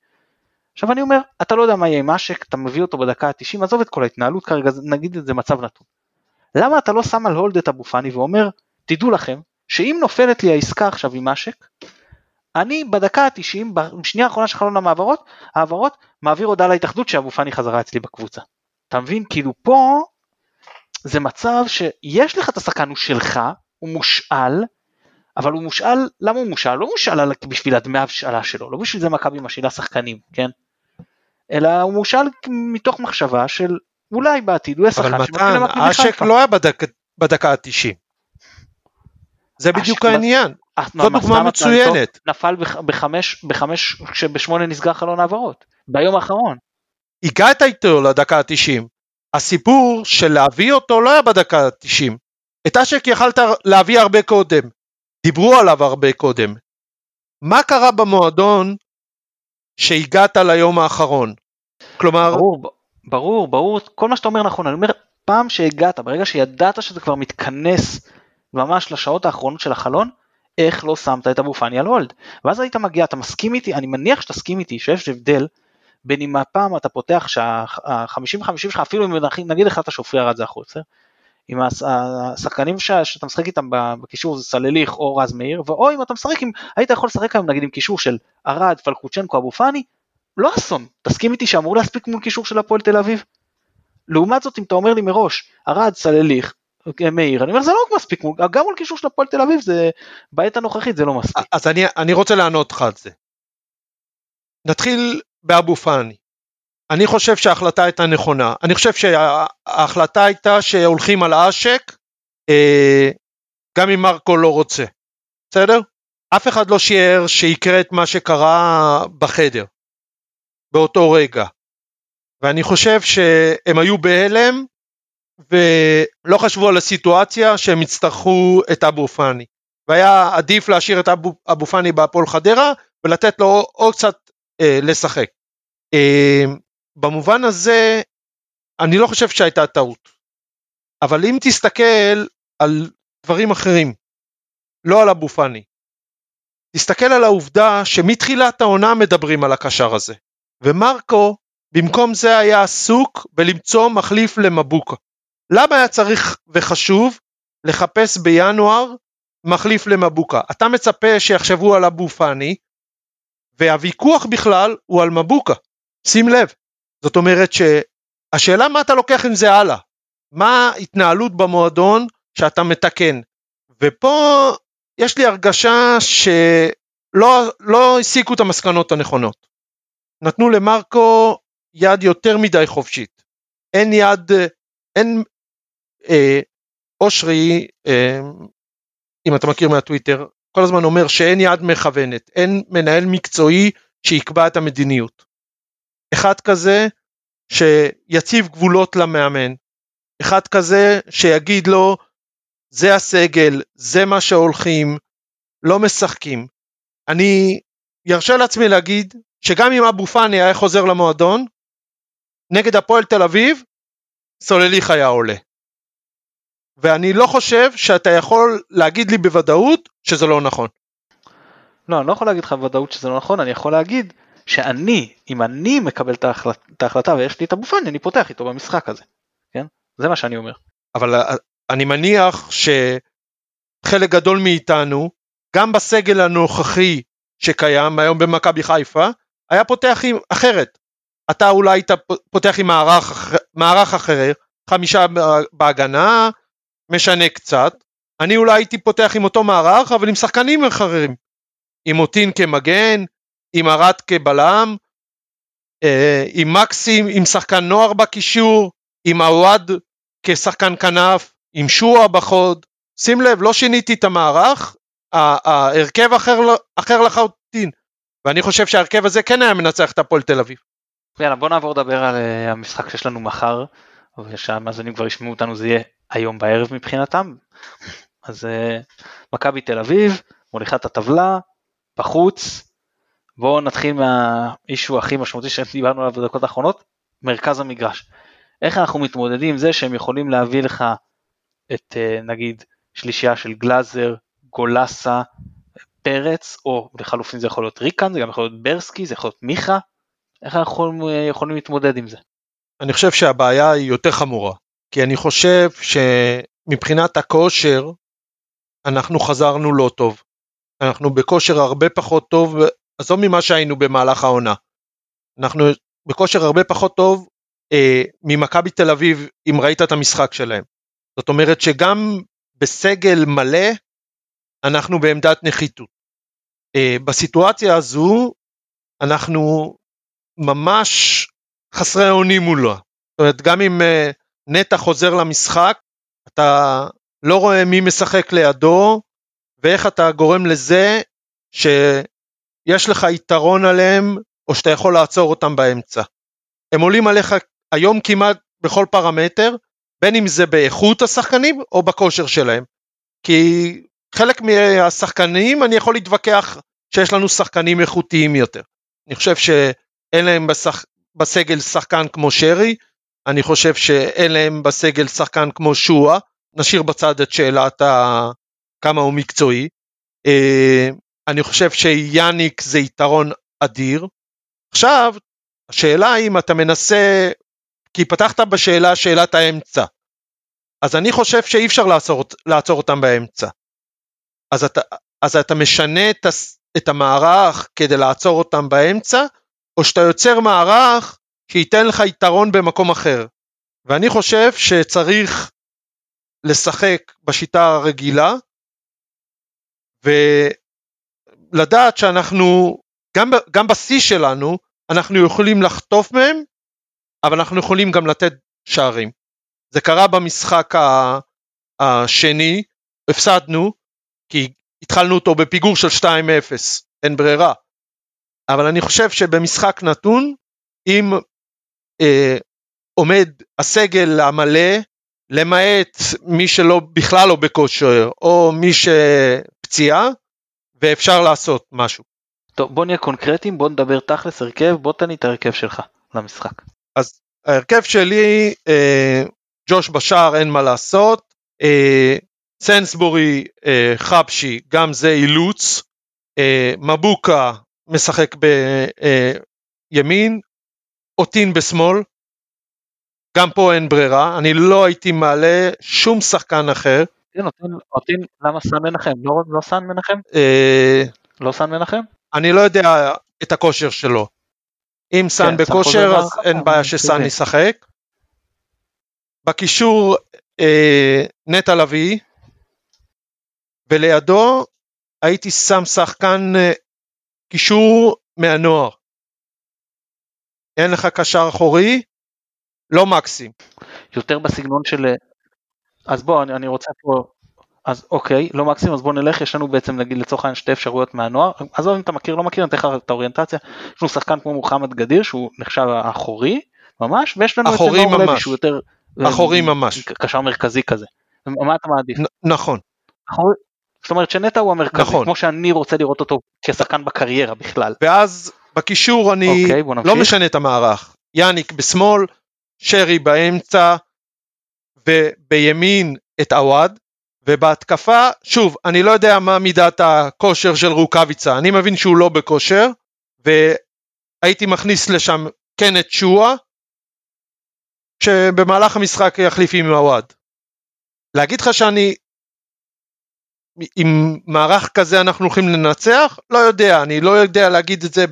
עכשיו אני אומר, אתה לא יודע מה יהיה עם אשק, אתה מביא אותו בדקה ה-תשעים, עזוב את כל ההתנהלות כרגע, נגיד את זה מצב נתון. למה אתה לא שם על הולד את אבו פאני ואומר, תדעו לכם, שאם נופלת לי העסקה עכשיו עם אשק, אני בדקה ה-תשעים, בשנייה האחרונה של חלון המעברות, העברות, מעביר הודעה להתאחדות שאבו פאני חזרה אצלי בקבוצה. אתה מבין? כאילו פה, זה מצב שיש לך את השחקן, הוא שלך, הוא מושאל, אבל הוא מושאל, למה הוא מושאל? לא מושאל בשביל הדמי השאלה שלו, לא בשביל זה מכבי משאילה שחקנים, כן? אלא הוא מושאל מתוך מחשבה של, אולי בעתיד, הוא השחקן. אבל מתן, אשק לא היה בדק, בדקה ה-תשעים. זה בדיוק העניין. זו דוגמה מצוינת. נפל בחמש, בחמש, שבשמונה נסגר חלון העברות, ביום האחרון. הגעת איתו לדקה ה-תשעים, הסיפור של להביא אותו לא היה בדקה ה-תשעים, את אשק יכלת להביא הרבה קודם, דיברו עליו הרבה קודם. מה קרה במועדון שהגעת ליום האחרון? כלומר... ברור, ברור, ברור, כל מה שאתה אומר נכון, אני אומר, פעם שהגעת, ברגע שידעת שזה כבר מתכנס ממש לשעות האחרונות של החלון, איך לא שמת את אבו פאני על הולד? ואז היית מגיע, אתה מסכים איתי, אני מניח שתסכים איתי, שיש הבדל, בין אם הפעם אתה פותח שה-חמישים חמישים שלך, אפילו אם נגיד לך אתה שופרי הרד זה החוצר, אם השחקנים שאתה משחק איתם בקישור זה סלליך או רז מאיר, ואו אם אתה משחק, אם היית יכול לשחק היום נגיד עם קישור של הרד, פלקוצ'נקו, אבו פאני, לא אסון, תסכים איתי שאמור להספיק מול קישור של הפועל תל אביב? לעומת זאת, אם אתה אומר לי מראש, הרד, סלליך, מאיר, אני אומר, זה לא מספיק, גם מול קישור של הפועל תל אביב, זה בעת הנוכחית, זה לא מספיק. אז אני, אני רוצה לענות לך על זה. נתחיל באבו פאני. אני חושב שההחלטה הייתה נכונה. אני חושב שההחלטה הייתה שהולכים על אשק, אה, גם אם מרקו לא רוצה. בסדר? אף אחד לא שיער שיקרה את מה שקרה בחדר, באותו רגע. ואני חושב שהם היו בהלם, ולא חשבו על הסיטואציה שהם יצטרכו את אבו פאני, והיה עדיף להשאיר את אבו, אבו פאני בהפועל חדרה, ולתת לו עוד קצת אה, לשחק. אה, במובן הזה, אני לא חושב שהייתה טעות, אבל אם תסתכל על דברים אחרים, לא על אבו פאני, תסתכל על העובדה שמתחילת העונה מדברים על הקשר הזה, ומרקו במקום זה היה עסוק בלמצוא מחליף למבוקה. למה היה צריך וחשוב לחפש בינואר מחליף למבוקה? אתה מצפה שיחשבו על אבו פאני, והוויכוח בכלל הוא על מבוקה. שים לב, זאת אומרת שהשאלה מה אתה לוקח עם זה הלאה, מה ההתנהלות במועדון שאתה מתקן, ופה יש לי הרגשה לא, לא הסיקו את המסקנות הנכונות. נתנו למרקו יד יותר מדי חופשית. אין יד, אין אה, אושרי, אה, אם אתה מכיר מהטוויטר, כל הזמן אומר שאין יד מכוונת, אין מנהל מקצועי שיקבע את המדיניות. אחד כזה שיציב גבולות למאמן, אחד כזה שיגיד לו, זה הסגל, זה מה שהולכים, לא משחקים. אני ירשה לעצמי להגיד, שגם אם אבו פאני היה חוזר למועדון, נגד הפועל תל אביב, סולליך היה עולה. ואני לא חושב שאתה יכול להגיד לי בוודאות, שזה לא נכון. לא, אני לא יכול להגיד לך בוודאות שזה לא נכון, אני יכול להגיד, שאני, אם אני מקבל את ההחלטה, את ההחלטה ויש לי את אבו פאני, אני פותח איתו במשחק הזה. כן? זה מה שאני אומר. אבל אני מניח שחלק גדול מאיתנו, גם בסגל הנוכחי שקיים היום במכבי חיפה, היה פותח עם אחרת. אתה אולי היית פותח עם מערך, מערך אחר, חמישה בהגנה, משנה קצת. אני אולי הייתי פותח עם אותו מערך, אבל עם שחקנים אחרים. עם מוטין כמגן, עם ארד כבלם, עם מקסים, עם שחקן נוער בקישור, עם עווד כשחקן כנף, עם שועה בחוד. שים לב, לא שיניתי את המערך, ההרכב אחר, אחר לחלוטין, ואני חושב שההרכב הזה כן היה מנצח את הפועל תל אביב. יאללה, בוא נעבור לדבר על uh, המשחק שיש לנו מחר, ושהמאזינים כבר ישמעו אותנו, זה יהיה היום בערב מבחינתם. אז uh, מכבי תל אביב, מוליכת הטבלה, בחוץ. בואו נתחיל מהאישו הכי משמעותי שדיברנו עליו בדקות האחרונות, מרכז המגרש. איך אנחנו מתמודדים עם זה שהם יכולים להביא לך את uh, נגיד שלישייה של גלאזר, גולסה, פרץ, או לחלופין זה יכול להיות ריקן, זה גם יכול להיות ברסקי, זה יכול להיות מיכה. איך אנחנו יכולים להתמודד עם זה? אני חושב שהבעיה היא יותר חמורה, כי אני חושב שמבחינת הכושר, אנחנו חזרנו לא טוב. אנחנו בכושר הרבה פחות טוב, אז לא ממה שהיינו במהלך העונה. אנחנו בכושר הרבה פחות טוב, אה, ממכבי תל אביב, אם ראית את המשחק שלהם. זאת אומרת שגם בסגל מלא, אנחנו בעמדת נחיתות. Uh, בסיטואציה הזו, אנחנו ממש חסרי אונים מולה. זאת אומרת, גם אם uh, נטע חוזר למשחק, אתה לא רואה מי משחק לידו, ואיך אתה גורם לזה, שיש לך יתרון עליהם, או שאתה יכול לעצור אותם באמצע. הם עולים עליך היום כמעט בכל פרמטר, בין אם זה באיכות השחקנים, או בכושר שלהם. כי חלק מהשחקנים, אני יכול להתווכח שיש לנו שחקנים איכותיים יותר. אני חושב שאין להם בשח... בסגל שחקן כמו שרי, אני חושב שאין להם בסגל שחקן כמו שואה, נשאיר בצד את שאלת ה... כמה הוא מקצועי, אני חושב שיאניק זה יתרון אדיר. עכשיו, השאלה אם אתה מנסה, כי פתחת בשאלה שאלת האמצע, אז אני חושב שאי אפשר לעצור, לעצור אותם באמצע. אז אתה, אז אתה משנה את, את המערך כדי לעצור אותם באמצע, או שאתה יוצר מערך שייתן לך יתרון במקום אחר. ואני חושב שצריך לשחק בשיטה הרגילה, ולדעת שאנחנו, גם, גם בשיא שלנו, אנחנו יכולים לחטוף מהם, אבל אנחנו יכולים גם לתת שערים. זה קרה במשחק השני, הפסדנו, כי התחלנו אותו בפיגור של שתיים אפס, אין ברירה. אבל אני חושב שבמשחק נתון, אם אה, עומד הסגל המלא, למעט מי שלא בכלל לא בכושר, או מי שפציעה, ואפשר לעשות משהו. טוב, בוא נהיה קונקרטיים, בוא נדבר תכלס הרכב, בוא תני את הרכב שלך למשחק. אז הרכב שלי, אה, ג'וש בשער אין מה לעשות, אה, סנסבורי, חבשי, גם זה אילוץ, מבוקה משחק בימין, אותין בשמאל, גם פה אין ברירה, אני לא הייתי מעלה שום שחקן אחר. אותין, למה סן מנחם? לא סן מנחם? לא סן מנחם? אני לא יודע את הכושר שלו. אם סן בכושר, אז אין בעיה שסן ישחק. בקישור, נטע לביא, ולידו הייתי שם שחקן קישור מהנוער. אין לך קשר אחורי, לא מקסים. יותר בסגנון של, אז בוא, אני, אני רוצה פה, אז אוקיי, לא מקסים, אז בוא נלך, יש לנו בעצם, נגיד, לצורך העניין שתי אפשרויות מהנוער, אז אם אתה מכיר, לא מכיר, אני תלך את האוריינטציה, יש לנו שחקן כמו מוחמד גדיר, שהוא נחשב האחורי, ממש, ויש לנו אצל נור ממש. לוי, שהוא יותר, אחורי ממש. קשר מרכזי כזה. מה אתה מעדיף? נ- נכון. אחורי, זאת אומרת שנטע הוא המרכזי, נכון. כמו שאני רוצה לראות אותו כשחקן בקריירה בכלל. ואז בקישור אני אוקיי, לא משנה את המערך. יניק בשמאל, שרי באמצע, ובימין את עווד, ובהתקפה, שוב, אני לא יודע מה מידת הכושר של רוקביצה, אני מבין שהוא לא בכושר, והייתי מכניס לשם כן את שואה, שבמהלך המשחק יחליף עם עווד. להגיד לך שאני עם מערך כזה אנחנו הולכים לנצח? לא יודע, אני לא יודע להגיד את זה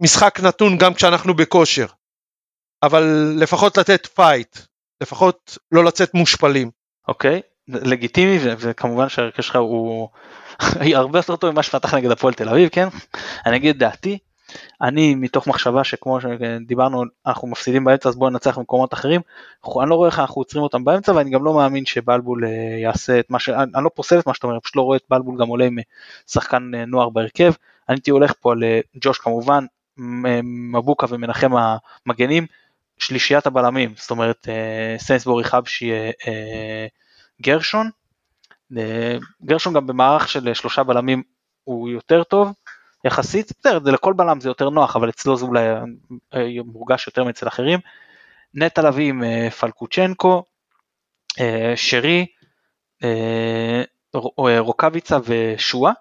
במשחק נתון גם כשאנחנו בכושר. אבל לפחות לתת פייט, לפחות לא לצאת מושפלים. אוקיי, לגיטימי, וכמובן שהרכש שלך הוא הרבה יותר טוב ממה שפתח נגד הפועל תל אביב, כן? אני אגיד דעתי, אני מתוך מחשבה שכמו שדיברנו, אנחנו מפסידים באמצע, אז בואו נצח במקומות אחרים, אני לא רואה איך אנחנו עוצרים אותם באמצע, ואני גם לא מאמין שבלבול יעשה את מה ש... אני לא פוסל את מה שאתה אומר, פשוט לא רואה את בלבול גם עולה עם שחקן נוער בהרכב, אני הייתי הולך פה לג'וש כמובן, מבוקה ומנחם המגנים, שלישיית הבלמים, זאת אומרת, סנסבורי חבשי גרשון, גרשון גם במערך של שלושה בלמים הוא יותר טוב, יחסית, זה לכל בלם זה יותר נוח, אבל אצלו זה אולי מורגש יותר מאצל אחרים, נטע לביא עם פלקוצ'נקו, שרי, רוקביצה ושואה,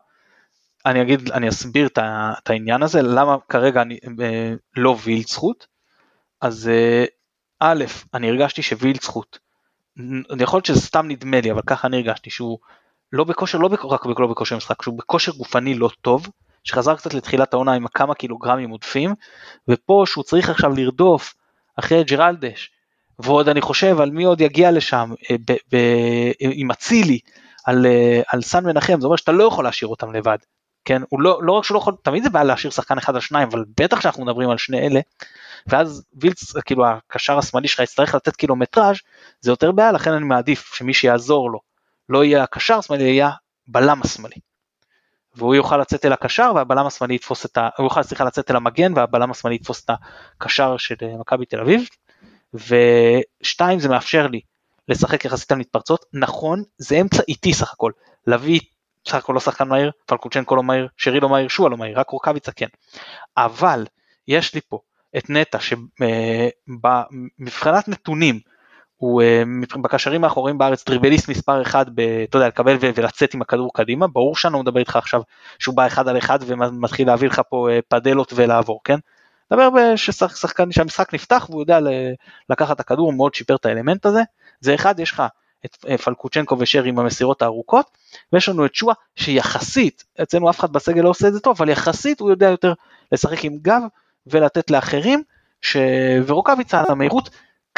אני אגיד, אני אסביר את העניין הזה, למה כרגע אני לא וילד זכות, אז א', אני הרגשתי שווילד זכות, אני יכול להיות שזה סתם נדמה לי, אבל ככה אני הרגשתי שהוא לא בכושר, לא רק לא בכושר משחק, שהוא בכושר גופני לא טוב, שחזר קצת לתחילת העונה עם כמה קילוגרמים עודפים, ופה שהוא צריך עכשיו לרדוף אחרי ג'רלדש, ועוד אני חושב על מי עוד יגיע לשם, ב- ב- עם הצילי, על, על סן מנחם, זה אומר שאתה לא יכול להשאיר אותם לבד, כן? הוא לא, לא רק שהוא לא יכול, תמיד זה בא להשאיר שחקן אחד על שניים, אבל בטח שאנחנו מדברים על שני אלה, ואז וילץ, כאילו הקשר השמאלי שלך יצטרך לתת קילומטראז', זה יותר בעיה, לכן אני מעדיף שמי שיעזור לו, לא יהיה הקשר השמאלי, יהיה בלם השמאלי. והוא יוכל לצאת אל הקשר, והבלם השמאלי יתפוס את ה... הוא יוכל סליחה לצאת אל המגן, והבלם השמאלי יתפוס את הקשר של מכבי תל אביב, ושתיים, זה מאפשר לי לשחק יחסית על מתפרצות, נכון, זה אמצע איטי סך הכל, לביא סך הכל לא שחקן מהיר, פלקוצ'נקו לא מהיר, שרי לא מהיר, שועה לא מהיר, רק רוקביצה כן, אבל יש לי פה את נטע, שבמבחנת נתונים, הוא בקשרים האחוריים בארץ דריבליסט מספר אחד, אתה יודע, לקבל ולצאת עם הכדור קדימה, ברור שאני מדבר איתך עכשיו שהוא בא אחד על אחד ומתחיל להביא לך פה פדלות ולעבור, כן? דבר ששחקן, שהמשחק נפתח והוא יודע לקחת את הכדור, מאוד שיפר את האלמנט הזה, זה אחד, יש לך את פלקוצ'נקו ושרי עם המסירות הארוכות, ויש לנו את שואה שיחסית, אצלנו אף אחד בסגל לא עושה את זה טוב, אבל יחסית הוא יודע יותר לשחק עם גב ולתת לאחרים, ש... ורוקביצה על המהירות,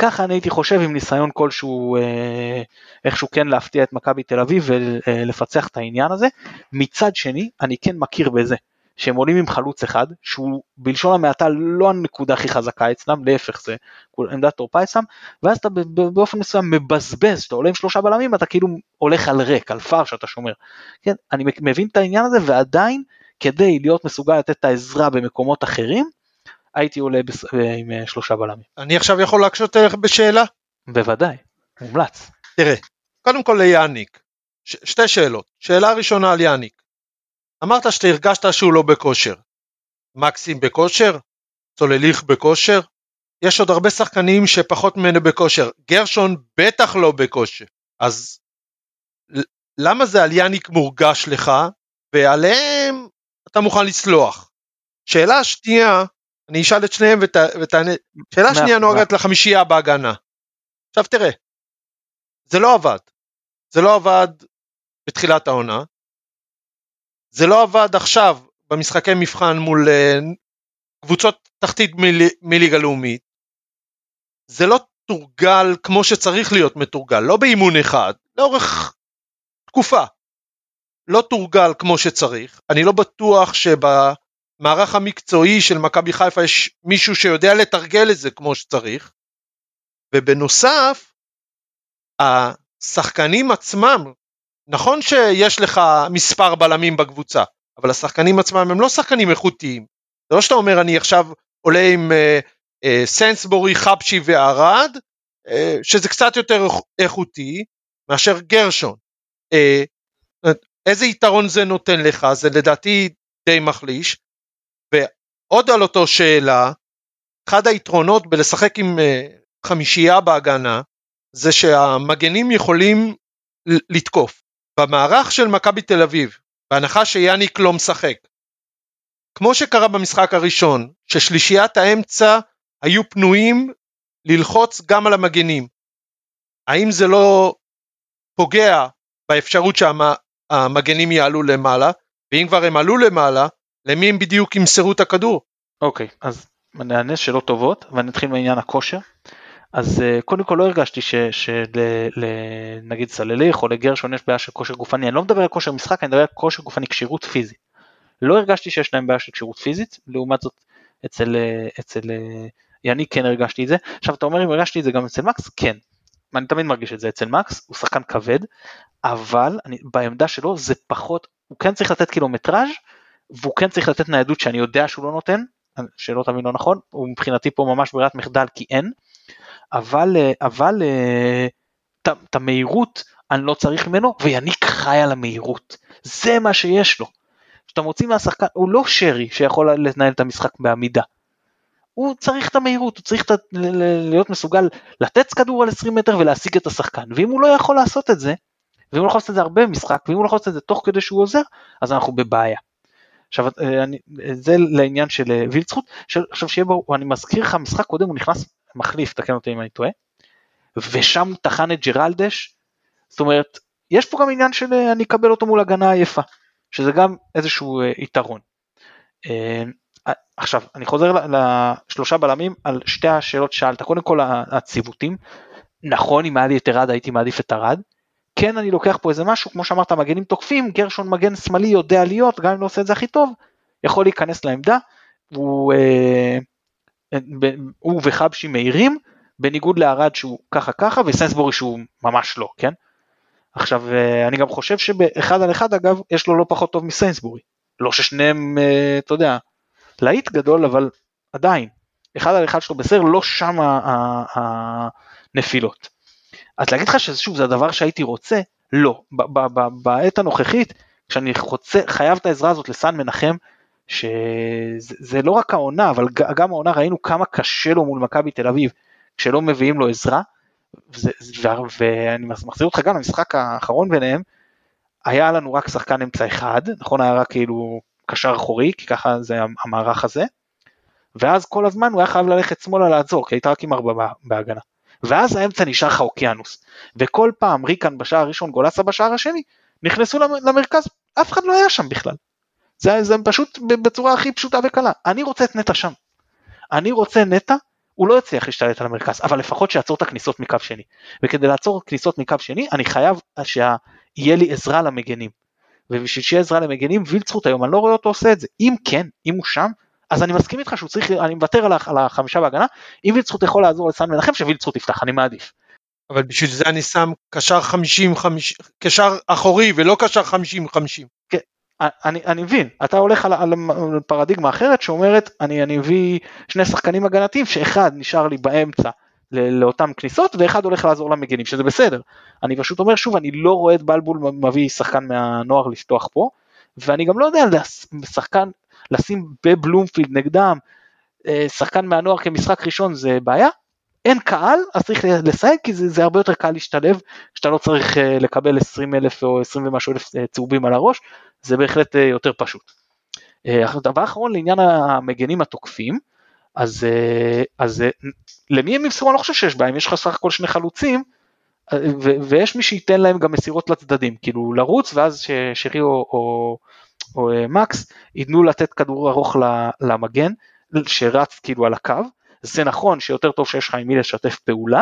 ככה אני הייתי חושב עם ניסיון כלשהו, איכשהו כן להפתיע את מכבי תל אביב ולפצח את העניין הזה. מצד שני, אני כן מכיר בזה, שהם עולים עם חלוץ אחד, שהוא בלשון המעטה לא הנקודה הכי חזקה אצלם, להפך זה עמדת טורפאי שם, ואז אתה באופן מסוים מבזבז, שאתה עולה עם שלושה בלמים, אתה כאילו הולך על ריק, על פר שאתה שומר. כן, אני מבין את העניין הזה, ועדיין כדי להיות מסוגל לתת את העזרה במקומות אחרים, הייתי עולה בס... עם שלושה בלמים. אני עכשיו יכול להקשות לך בשאלה? בוודאי, מומלץ. תראה, קודם כל ליאניק, ש... שתי שאלות. שאלה ראשונה על יאניק. אמרת שאתה הרגשת שהוא לא בכושר. מקסים בכושר? צולליך בכושר? יש עוד הרבה שחקנים שפחות ממנו בכושר. גרשון בטח לא בכושר. אז למה זה על יאניק מורגש לך, ועליהם אתה מוכן לסלוח? שאלה שנייה, אני אשאל את שניהם ותענה, שאלה שנייה נוגעת לחמישייה בהגנה, עכשיו תראה, זה לא עבד, זה לא עבד בתחילת העונה, זה לא עבד עכשיו במשחקי מבחן מול קבוצות תחתית מליגה לאומית, זה לא תורגל כמו שצריך להיות מתורגל, לא באימון אחד, לאורך תקופה, לא תורגל כמו שצריך, אני לא בטוח שבמערך המקצועי של מכבי חיפה יש מישהו שיודע לתרגל את זה כמו שצריך, ובנוסף, השחקנים עצמם, נכון שיש לך מספר בלמים בקבוצה, אבל השחקנים עצמם הם לא שחקנים איכותיים, זה לא שאתה אומר אני עכשיו עולה עם אה, אה, סנסבורי, חבשי וערד, אה, שזה קצת יותר איכותי, מאשר גרשון, אה, איזה יתרון זה נותן לך, זה לדעתי די מחליש, ועוד על אותו שאלה, אחד היתרונות בלשחק עם אה, חמישייה בהגנה, זה שהמגנים יכולים לתקוף, במערך של מכבי תל אביב, בהנחה שיאניק לא משחק, כמו שקרה במשחק הראשון, ששלישיית האמצע היו פנויים ללחוץ גם על המגנים, האם זה לא פוגע באפשרות שהמגנים יעלו למעלה, ואם כבר הם עלו למעלה, למי הם בדיוק ימסרו את הכדור? אוקיי, okay, אז נענה שאלות טובות, ואני אתחיל מעניין הכושר, אז קודם כל לא הרגשתי שנגיד סלליך או לגרשון יש בעיה של כושר גופני, אני לא מדבר על כושר משחק, אני מדבר על כושר גופני, כשירות פיזית, לא הרגשתי שיש להם בעיה של כשירות פיזית, לעומת זאת אצל, אצל יני כן הרגשתי את זה, עכשיו אתה אומר אם הרגשתי את זה גם אצל מקס, כן, אני תמיד מרגיש את זה אצל מקס, הוא שחקן כבד, אבל אני, בעמדה שלו זה פחות, הוא כן צריך לתת קילומטראז' והוא כן צריך לתת ניידות שאני יודע שהוא לא נותן, שלא תמיד לא נכון, הוא מבחינתי פה ממש ברירת מחדל כי אין, אבל, אבל את המהירות אני לא צריך ממנו, ויניק חי על המהירות, זה מה שיש לו, שאתה מוציא מהשחקן, הוא לא שרי שיכול לנהל את המשחק בעמידה, הוא צריך את המהירות, הוא צריך להיות מסוגל לתת כדור על עשרים מטר ולהשיג את השחקן, ואם הוא לא יכול לעשות את זה, ואם הוא לא יכול לעשות את זה הרבה במשחק, ואם הוא לא יכול לעשות את זה תוך כדי שהוא עוזר, אז אנחנו בבעיה. עכשיו, אני, זה לעניין של וילצחוט, עכשיו שיהיה ברור, אני מזכיר לך, משחק קודם הוא נכנס מחליף, תקן אותי אם אני טועה, ושם הוא תחן את ג'רלדש, זאת אומרת, יש פה גם עניין של אני אקבל אותו מול הגנה עייפה, שזה גם איזשהו יתרון. עכשיו, אני חוזר לשלושה בלמים, על שתי השאלות שאלת, קודם כל הציוותים, נכון, אם היה לי את ארד, הייתי מעדיף את ארד, כן אני לוקח פה איזה משהו, כמו שאמרת, מגנים תוקפים, גרשון מגן שמאלי יודע להיות, גם אם לא עושה את זה הכי טוב, יכול להיכנס לעמדה, הוא, אה, הוא וחבשי מהירים, בניגוד לארד שהוא ככה ככה, וסנסבורי שהוא ממש לא, כן? עכשיו, אני גם חושב שבאחד על אחד, אגב, יש לו לא פחות טוב מסנסבורי, לא ששניהם, אה, אתה יודע, להיט גדול, אבל עדיין, אחד על אחד שלו בסדר, לא שם הנפילות. אז להגיד לך ששוב, זה הדבר שהייתי רוצה, לא, בעת הנוכחית, כשאני חייב את העזרה הזאת לסן מנחם, שזה לא רק העונה, אבל גם העונה ראינו כמה קשה לו מול מכבי תל אביב, כשלא מביאים לו עזרה, ואני מחזיר אותך גם למשחק האחרון ביניהם, היה לנו רק שחקן אמצע אחד, נכון, היה רק כאילו קשר אחורי, כי ככה זה המערך הזה, ואז כל הזמן הוא היה חייב ללכת שמאלה לעזור, כי הייתה רק עם ארבע בהגנה. ואז האמצע נשאר לך אוקיינוס, וכל פעם ריקן בשער הראשון, גולסה בשער השני, נכנסו למרכז, אף אחד לא היה שם בכלל, זה, זה פשוט בצורה הכי פשוטה וקלה, אני רוצה את נטה שם, אני רוצה נטה, הוא לא יצליח להשתלט על המרכז, אבל לפחות שיעצור את הכניסות מקו שני, וכדי לעצור כניסות מקו שני, אני חייב שיהיה לי עזרה למגנים, ובשביל שיהיה עזרה למגנים, וילצחוט היום, אני לא רואה אותו עושה את זה, אם כן, אם הוא שם, אז אני מסכים איתך שהוא צריך, אני מוותר על החמישה בהגנה, אם וילצחוט יכול לעזור לסן מנחם, שווילצחוט יפתח, אני מעדיף. אבל בשביל זה אני שם קשר חמישים, קשר אחורי ולא קשר חמישים, חמישים. כן, אני, אני מבין, אתה הולך על, על פרדיגמה אחרת שאומרת, אני, אני מביא שני שחקנים הגנתיים, שאחד נשאר לי באמצע לאותם כניסות, ואחד הולך לעזור למגנים, שזה בסדר. אני פשוט אומר שוב, אני לא רואה את בלבול מביא שחקן מהנוער לפתוח פה, ואני גם לא יודע על שחקן, לשים בבלומפילד נגדם, שחקן מהנוער כמשחק ראשון זה בעיה, אין קהל, אז צריך לסייג, כי זה, זה הרבה יותר קל להשתלב, כשאתה לא צריך לקבל עשרים אלף או עשרים ומשהו אלף צהובים על הראש, זה בהחלט יותר פשוט. הדבר האחרון לעניין המגנים התוקפים, אז, אז למי הם מבשרו, אני לא חושב שיש בהם, יש לך סך הכל שני חלוצים, ו- ויש מי שייתן להם גם מסירות לצדדים, כאילו לרוץ, ואז ששרי או... או או מקס, ידנו לתת כדור ארוך למגן, שרץ כאילו על הקו, זה נכון שיותר טוב שיש לך עם מי לשתף פעולה,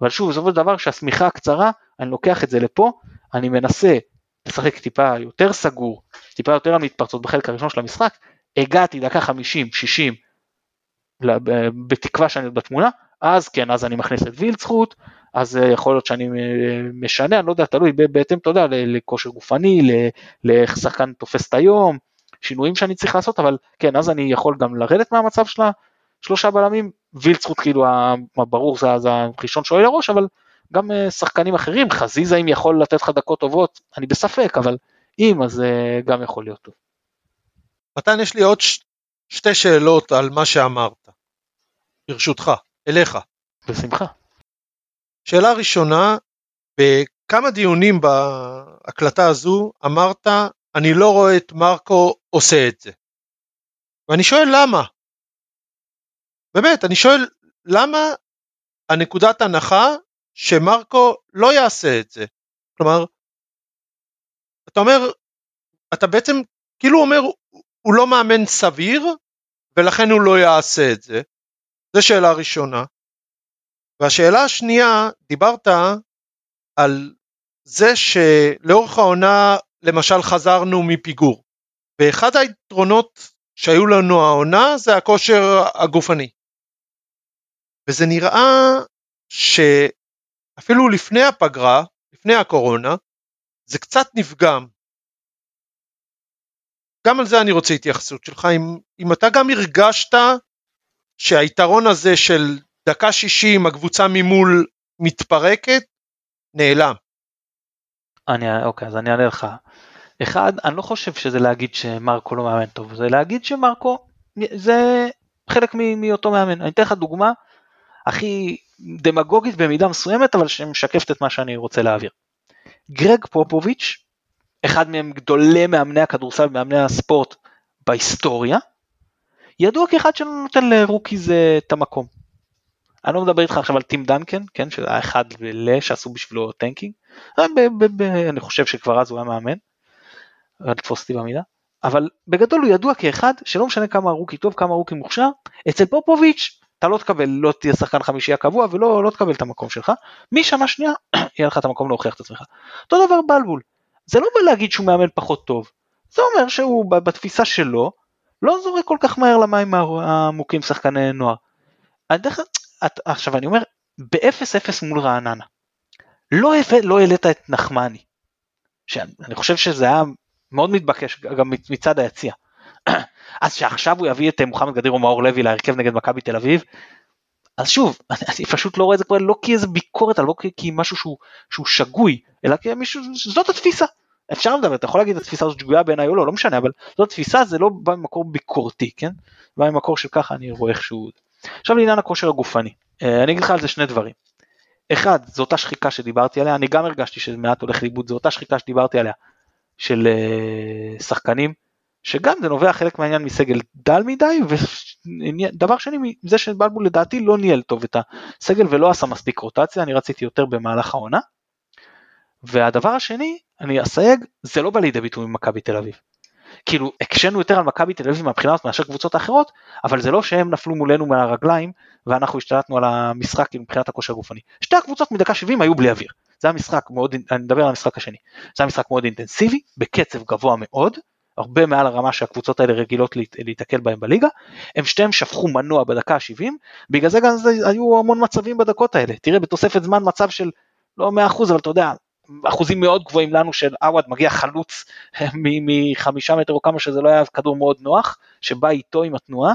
אבל שוב, זה דבר שהסמיכה הקצרה, אני לוקח את זה לפה, אני מנסה לשחק טיפה יותר סגור, טיפה יותר על מתפרצות בחלק הראשון של המשחק, הגעתי דקה חמישים שישים, בתקווה שאני עוד בתמונה, אז כן, אז אני מכניס את וילד זכות, אז יכול להיות שאני משנה, אני לא יודע, תלוי, בהתאם תודה, לכושר גופני, לאיך שחקן תופס את היום, שינויים שאני צריך לעשות, אבל כן, אז אני יכול גם לרדת מהמצב שלה, שלושה בלמים, וילד זכות כאילו, הברור זה הראשון שואל הראש, אבל גם שחקנים אחרים, חזיזה אם יכול לתת לך דקות טובות, אני בספק, אבל אם, אז גם יכול להיות טוב. מתן, יש לי עוד ש... שתי שאלות על מה שאמרת, ברשותך, אליך. בשמחה. שאלה ראשונה, בכמה דיונים בהקלטה הזו, אמרת, אני לא רואה את מרקו עושה את זה. ואני שואל למה? באמת, אני שואל למה הנקודת הנחה, שמרקו לא יעשה את זה. כלומר, אתה אומר, אתה בעצם כאילו אומר, הוא לא מאמן סביר, ולכן הוא לא יעשה את זה. זו שאלה ראשונה. והשאלה השנייה, דיברת על זה שלאורך העונה, למשל חזרנו מפיגור. ואחד היתרונות שהיו לנו העונה, זה הכושר הגופני. וזה נראה ש... אפילו לפני הפגרה, לפני הקורונה, זה קצת נפגם. גם על זה אני רוצה התייחסות שלך, אם, אם אתה גם הרגשת שהיתרון הזה של דקה שישים, הקבוצה ממול מתפרקת, נעלם. אני, אוקיי, אז אני אענה לך. אחד, אני לא חושב שזה להגיד שמרקו לא מאמן טוב, זה להגיד שמרקו, זה חלק מאותו מאמן. אני אתן לך דוגמה, הכי... דמגוגית במידה מסוימת, אבל שמשקפת את מה שאני רוצה להעביר. גרג פופוביץ', אחד מהם גדולי מאמני הכדורסל, מאמני הספורט בהיסטוריה, ידוע כאחד שנותן לרוקיז את המקום. אני לא מדבר איתך עכשיו על טים דנקן, כן, שזה אחד ולה שעשו בשבילו טנקינג, אני חושב שכבר אז הוא היה מאמן, לתפוס אותי במידה, אבל בגדול הוא ידוע כאחד, שלא משנה כמה רוקי טוב, כמה רוקי מוכשר, אצל פופוביץ', אתה לא תקבל, לא תהיה שחקן חמישייה קבוע, ולא לא תקבל את המקום שלך, משנה שנייה, יהיה לך את המקום להוכיח את עצמך. אותו דבר בלבול, זה לא בא להגיד שהוא מאמן פחות טוב, זה אומר שהוא בתפיסה שלו, לא זורק כל כך מהר למים העמוקים שחקני נוער. הדרך, את, עכשיו אני אומר, ב-אפס אפס מול רעננה, לא, לא העלית את נחמני, שאני חושב שזה היה מאוד מתבקש, גם מצד היציאה, אז שעכשיו הוא יביא את מוחמד גדיר ומאור לוי להרכב נגד מכבי תל אביב, אז שוב, אני פשוט לא רואה את זה כבר, לא כי איזה ביקורת, לא כי משהו שהוא שגוי, אלא כי מישהו, זאת התפיסה, אפשר לדבר, אתה יכול להגיד את התפיסה הזאת שגויה בעיניי או לא, לא משנה, אבל זאת התפיסה, זה לא בא ממקור ביקורתי, כן? בא ממקור של ככה, אני רואה איכשהו. עכשיו לעניין הכושר הגופני, אני אגיד לך על זה שני דברים, אחד, זו אותה שחיקה שדיברתי עליה, אני גם הרגשתי שמעט הולך לאיבוד, זו אותה שחיקה שדיברתי עליה, של שחקנים, שגם זה נובע חלק מהעניין מסגל דל מדי, ודבר שני, זה שבלבול לדעתי לא ניהל טוב את הסגל, ולא עשה מספיק רוטציה, אני רציתי יותר במהלך העונה, והדבר השני, אני אסייג, זה לא בא לידי ביטוי ממכבי תל אביב, כאילו, הקשנו יותר על מכבי תל אביב, מהבחינה הזאת מאשר קבוצות האחרות, אבל זה לא שהם נפלו מולנו מהרגליים, ואנחנו השתלטנו על המשחק, מבחינת הכושר הגופני, שתי הקבוצות מדקה שבעים היו בלי אוויר, זה המשחק מאוד, אני מדבר על המשחק השני, זה המשחק מאוד אינטנסיבי, בקצב גבוה מאוד, הרבה מעל הרמה שהקבוצות האלה רגילות להתעכל בהם בליגה, הם שתיהם שפכו מנוע בדקה ה-שבעים, בגלל זה גם היו המון מצבים בדקות האלה, תראה בתוספת זמן מצב של לא מאה אחוז, אבל אתה יודע, אחוזים מאוד גבוהים לנו של עווד מגיע חלוץ מחמישה מטר או כמה שזה לא היה כדור מאוד נוח, שבא איתו עם התנועה,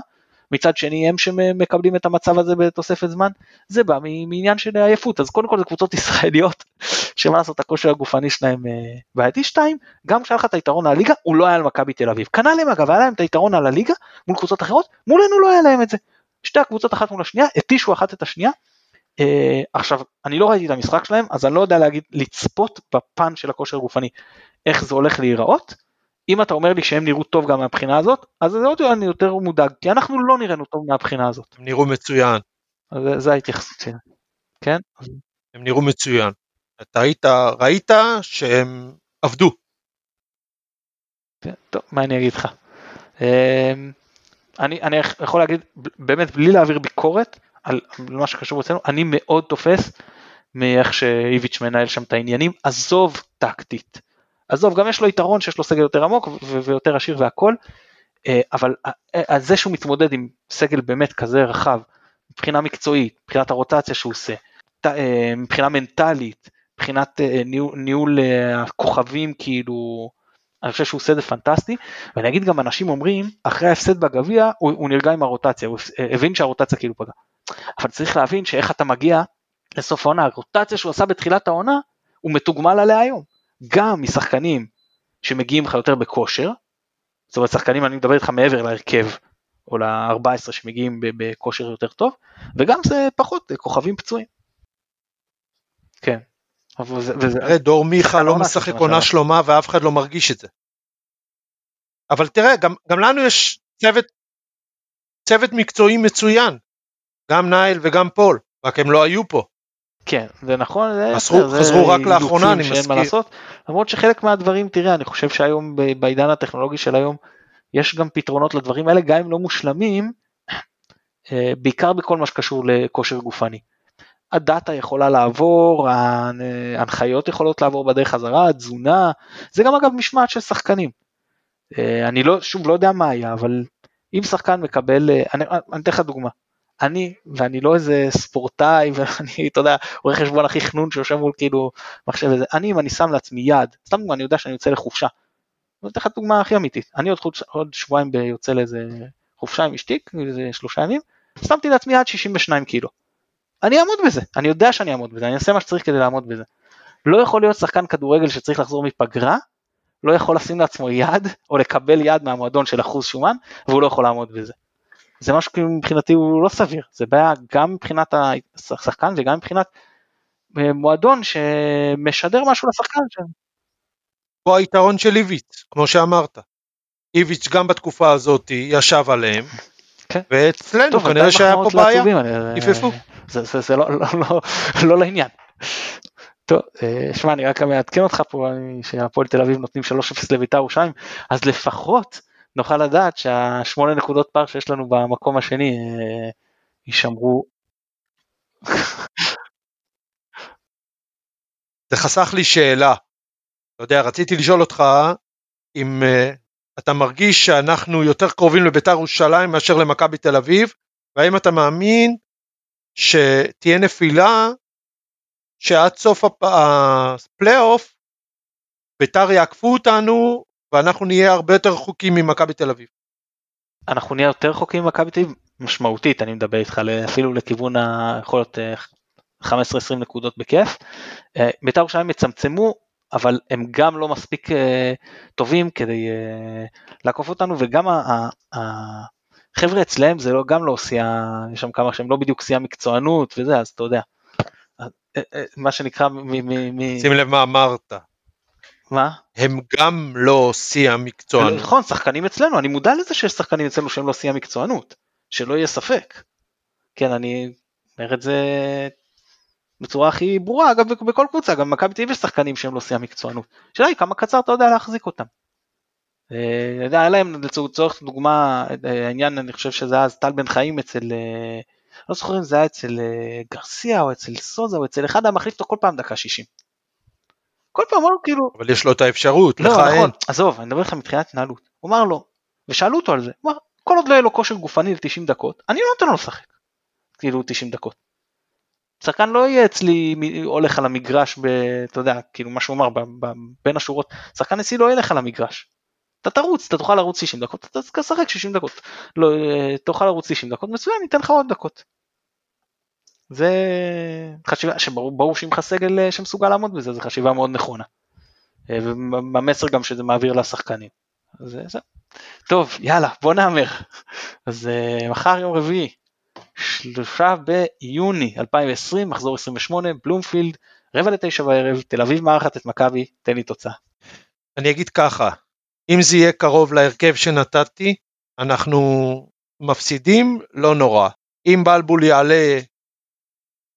מצד שני הם שמקבלים את המצב הזה בתוספת זמן, זה בא מעניין של עייפות, אז קודם כל זה קבוצות ישראליות, שמה לעשות הכושר הגופני שלהם בעייתי שתיים, גם כשהיה לך את היתרון על הליגה, הוא לא היה על מכבי תל אביב, קנה להם אגב, היה להם את היתרון על הליגה, מול קבוצות אחרות, מולנו לא היה להם את זה, שתי הקבוצות אחת מול השנייה, התישו אחת את השנייה, עכשיו, אני לא ראיתי את המשחק שלהם, אז אני לא יודע להגיד, לצפות בפן של הכושר הגופני, איך זה הולך להיראות, אם אתה אומר לי שהם נראו טוב גם מהבחינה הזאת, אז אני יותר מודאג, כי אנחנו לא נראינו טוב מהבחינה הזאת. הם נראו מצוין. אז זה ההתייחסות שלי. כן? הם נראו מצוין. אתה ראית, ראית שהם עבדו. טוב, מה אני אגיד לך? אני, אני יכול להגיד, באמת בלי להעביר ביקורת, על מה שקשור אצלנו, אני מאוד תופס, מאיך שאיביץ' מנהל שם את העניינים, עזוב טקטית. עזוב, גם יש לו יתרון שיש לו סגל יותר עמוק ויותר עשיר והכל, אבל זה שהוא מתמודד עם סגל באמת כזה רחב, מבחינה מקצועית, מבחינת הרוטציה שהוא עושה, מבחינה מנטלית, מבחינת ניהול הכוכבים, כאילו, אני חושב שהוא עושה זה פנטסטי, ואני אגיד גם אנשים אומרים, אחרי ההפסד בגביע, הוא, הוא נרגע עם הרוטציה, הוא הבין שהרוטציה כאילו פגע, אבל צריך להבין שאיך אתה מגיע לסוף העונה, הרוטציה שהוא עשה בתחילת העונה, הוא מתוגמל עליה היום, גם משחקנים שמגיעים לך יותר בכושר, זאת אומרת, שחקנים, אני מדבר איתך מעבר להרכב, או ל-ארבע עשרה שמגיעים בכושר יותר טוב, וגם זה פחות, כוכבים פצועים. כן. תראה, דור מיכה לא משחק עונה שלמה, ואף אחד לא מרגיש את זה. אבל תראה, גם לנו יש צוות מקצועי מצוין, גם נייל וגם פול, רק הם לא היו פה. כן, זה נכון, חזרו רק לאחרונה, אני מזכיר. למרות שחלק מהדברים, תראה, אני חושב שהיום, בעידן הטכנולוגי של היום, יש גם פתרונות לדברים האלה, גם אם לא מושלמים, בעיקר בכל מה שקשור לכושר גופני. הדאטה יכולה לעבור, ההנחיות יכולות לעבור בדרך חזרה, התזונה, זה גם אגב משמעת של שחקנים. אני לא, שוב, לא יודע מה היה, אבל אם שחקן מקבל, אני, אני אתן לך דוגמה, אני, ואני לא איזה ספורטאי, ואני, אתה יודע, עורך חשבון הכי חנון שיושב מול כאילו מחשב איזה, אני אם אני שם לעצמי יד, סתם דוגמה, אני יודע שאני יוצא לחופשה, אני אתן לך דוגמה הכי אמיתית, אני עוד, חוץ, עוד שבועיים ביוצא לאיזה חופשה עם אשתי, איזה שלושה ימים, שמתי לעצמי יד שישים ושתיים קילו, אני אעמוד בזה, אני יודע שאני אעמוד בזה, אני אעשה מה שצריך כדי לעמוד בזה, לא יכול להיות שחקן כדורגל שצריך לחזור מפגרה, לא יכול לשים לעצמו יד, או לקבל יד מהמועדון של אחוז שומן, והוא לא יכול לעמוד בזה, זה משהו מבחינתי הוא לא סביר, זה בעיה גם מבחינת השחקן, וגם מבחינת מועדון שמשדר משהו לשחקן, פה היתרון של איביץ', כמו שאמרת, איביץ' גם בתקופה הזאת ישב עליהם, ואצלנו כנראה שהיה פה בעיה, יפפו. זה לא לעניין. טוב, שמע, אני רק מעדכן אותך פה, שהפועל תל אביב נותנים שלוש אפס לבית"ר ירושלים, אז לפחות נוכל לדעת שהשמונה נקודות פער שיש לנו במקום השני, יישמרו. זה חסך לי שאלה. אתה יודע, רציתי לשאול אותך, אם אתה מרגיש שאנחנו יותר קרובים לבית"ר ירושלים מאשר למכבי תל אביב, והאם אתה מאמין שתהיה נפילה שעד סוף הפלייאוף בית"ר יעקפו אותנו ואנחנו נהיה הרבה יותר רחוקים ממכבי תל אביב? אנחנו נהיה יותר רחוקים ממכבי תל אביב, משמעותית אני מדבר איתך, אפילו לכיוון היכולות חמש עשרה עשרים נקודות בכיף, בית"ר ירושלים יצמצמו, אבל הם גם לא מספיק uh, טובים כדי uh, לעקוף אותנו, וגם החבר'ה אצלהם, זה לא, גם לא עושה, יש שם כמה שהם לא בדיוק עושה מקצוענות וזה, אז אתה יודע, מה שנקרא מ... מ, מ שים לב מה אמרת. מה? הם גם לא עושה מקצוענות. נכון, שחקנים אצלנו, אני מודע לזה שיש שחקנים אצלנו שהם לא עושה מקצוענות, שלא יהיה ספק. כן, אני אומר את זה... בצורה הכי ברורה, אגב, בכל קבוצה, גם מכבי תל אביב יש שחקנים שהם לא עושים מקצוענות. שאלה היא, כמה קצר אתה יודע להחזיק אותם? היה להם לצורך דוגמה, העניין, אני חושב שזה היה אז טל בן חיים אצל, לא זוכרים, זה היה אצל גרסיה, או אצל סוזה, או אצל אחד, היה מחליף אותו כל פעם דקה שישים. כל פעם אמרו כאילו... אבל יש לו את האפשרות, לך אין. לא, נכון, עזוב, אני מדבר לך מתחילת התנהלות. הוא אמר לו, ושאלו אותו על זה, הוא אמר, כל עוד לא יהיה לו כושר גופני ל-תשעים דקות, אני לא נותן לו לשחק, כאילו תשעים דקות. שחקן לא יהיה אצלי הולך על המגרש, ב, אתה יודע, כאילו מה שהוא אמר, ב, ב, בין השורות, שחקן אצלי לא ילך על המגרש, אתה תרוץ, אתה תוכל לרוץ שישים דקות, אתה תשחק שישים דקות, לא, תוכל לרוץ שישים דקות, מצוין, ניתן לך עוד דקות, זה חשיבה, שברור שאם לך סגל שמסוגל לעמוד בזה, זה חשיבה מאוד נכונה, והמסר גם שזה מעביר לשחקנים, זה, זה. טוב, יאללה, בוא נאמר, אז מחר יום רביעי, שלושה ביוני אלפיים ועשרים, מחזור עשרים ושמונה, בלומפילד, רבע לתשע בערב, תל אביב מארחת את מכבי, תן לי תוצאה. אני אגיד ככה, אם זה יהיה קרוב להרכב שנתתי, אנחנו מפסידים, לא נורא. אם בלבול יעלה,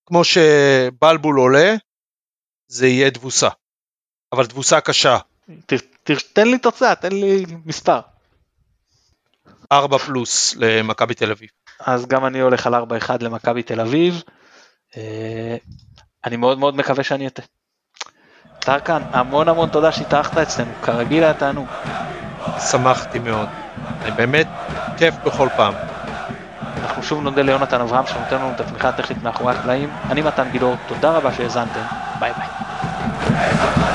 כמו שבלבול עולה, זה יהיה תבוסה. אבל תבוסה קשה. ת, ת, תן לי תוצאה, תן לי מספר. ארבע פלוס למכבי תל אביב. אז גם אני הולך על ארבע אחד למכבי תל אביב, אני מאוד מאוד מקווה שאני אתן. טרקן, המון המון תודה שהתארחת אצלנו, כרגיל היה תענוג. שמחתי מאוד, אני באמת כיף בכל פעם. אנחנו שוב נודה ליונתן אברהם שנותן לנו את התמיכה הטכנית מאחורי הקלעים. אני מתן גילאור, תודה רבה שהאזנתם, ביי ביי.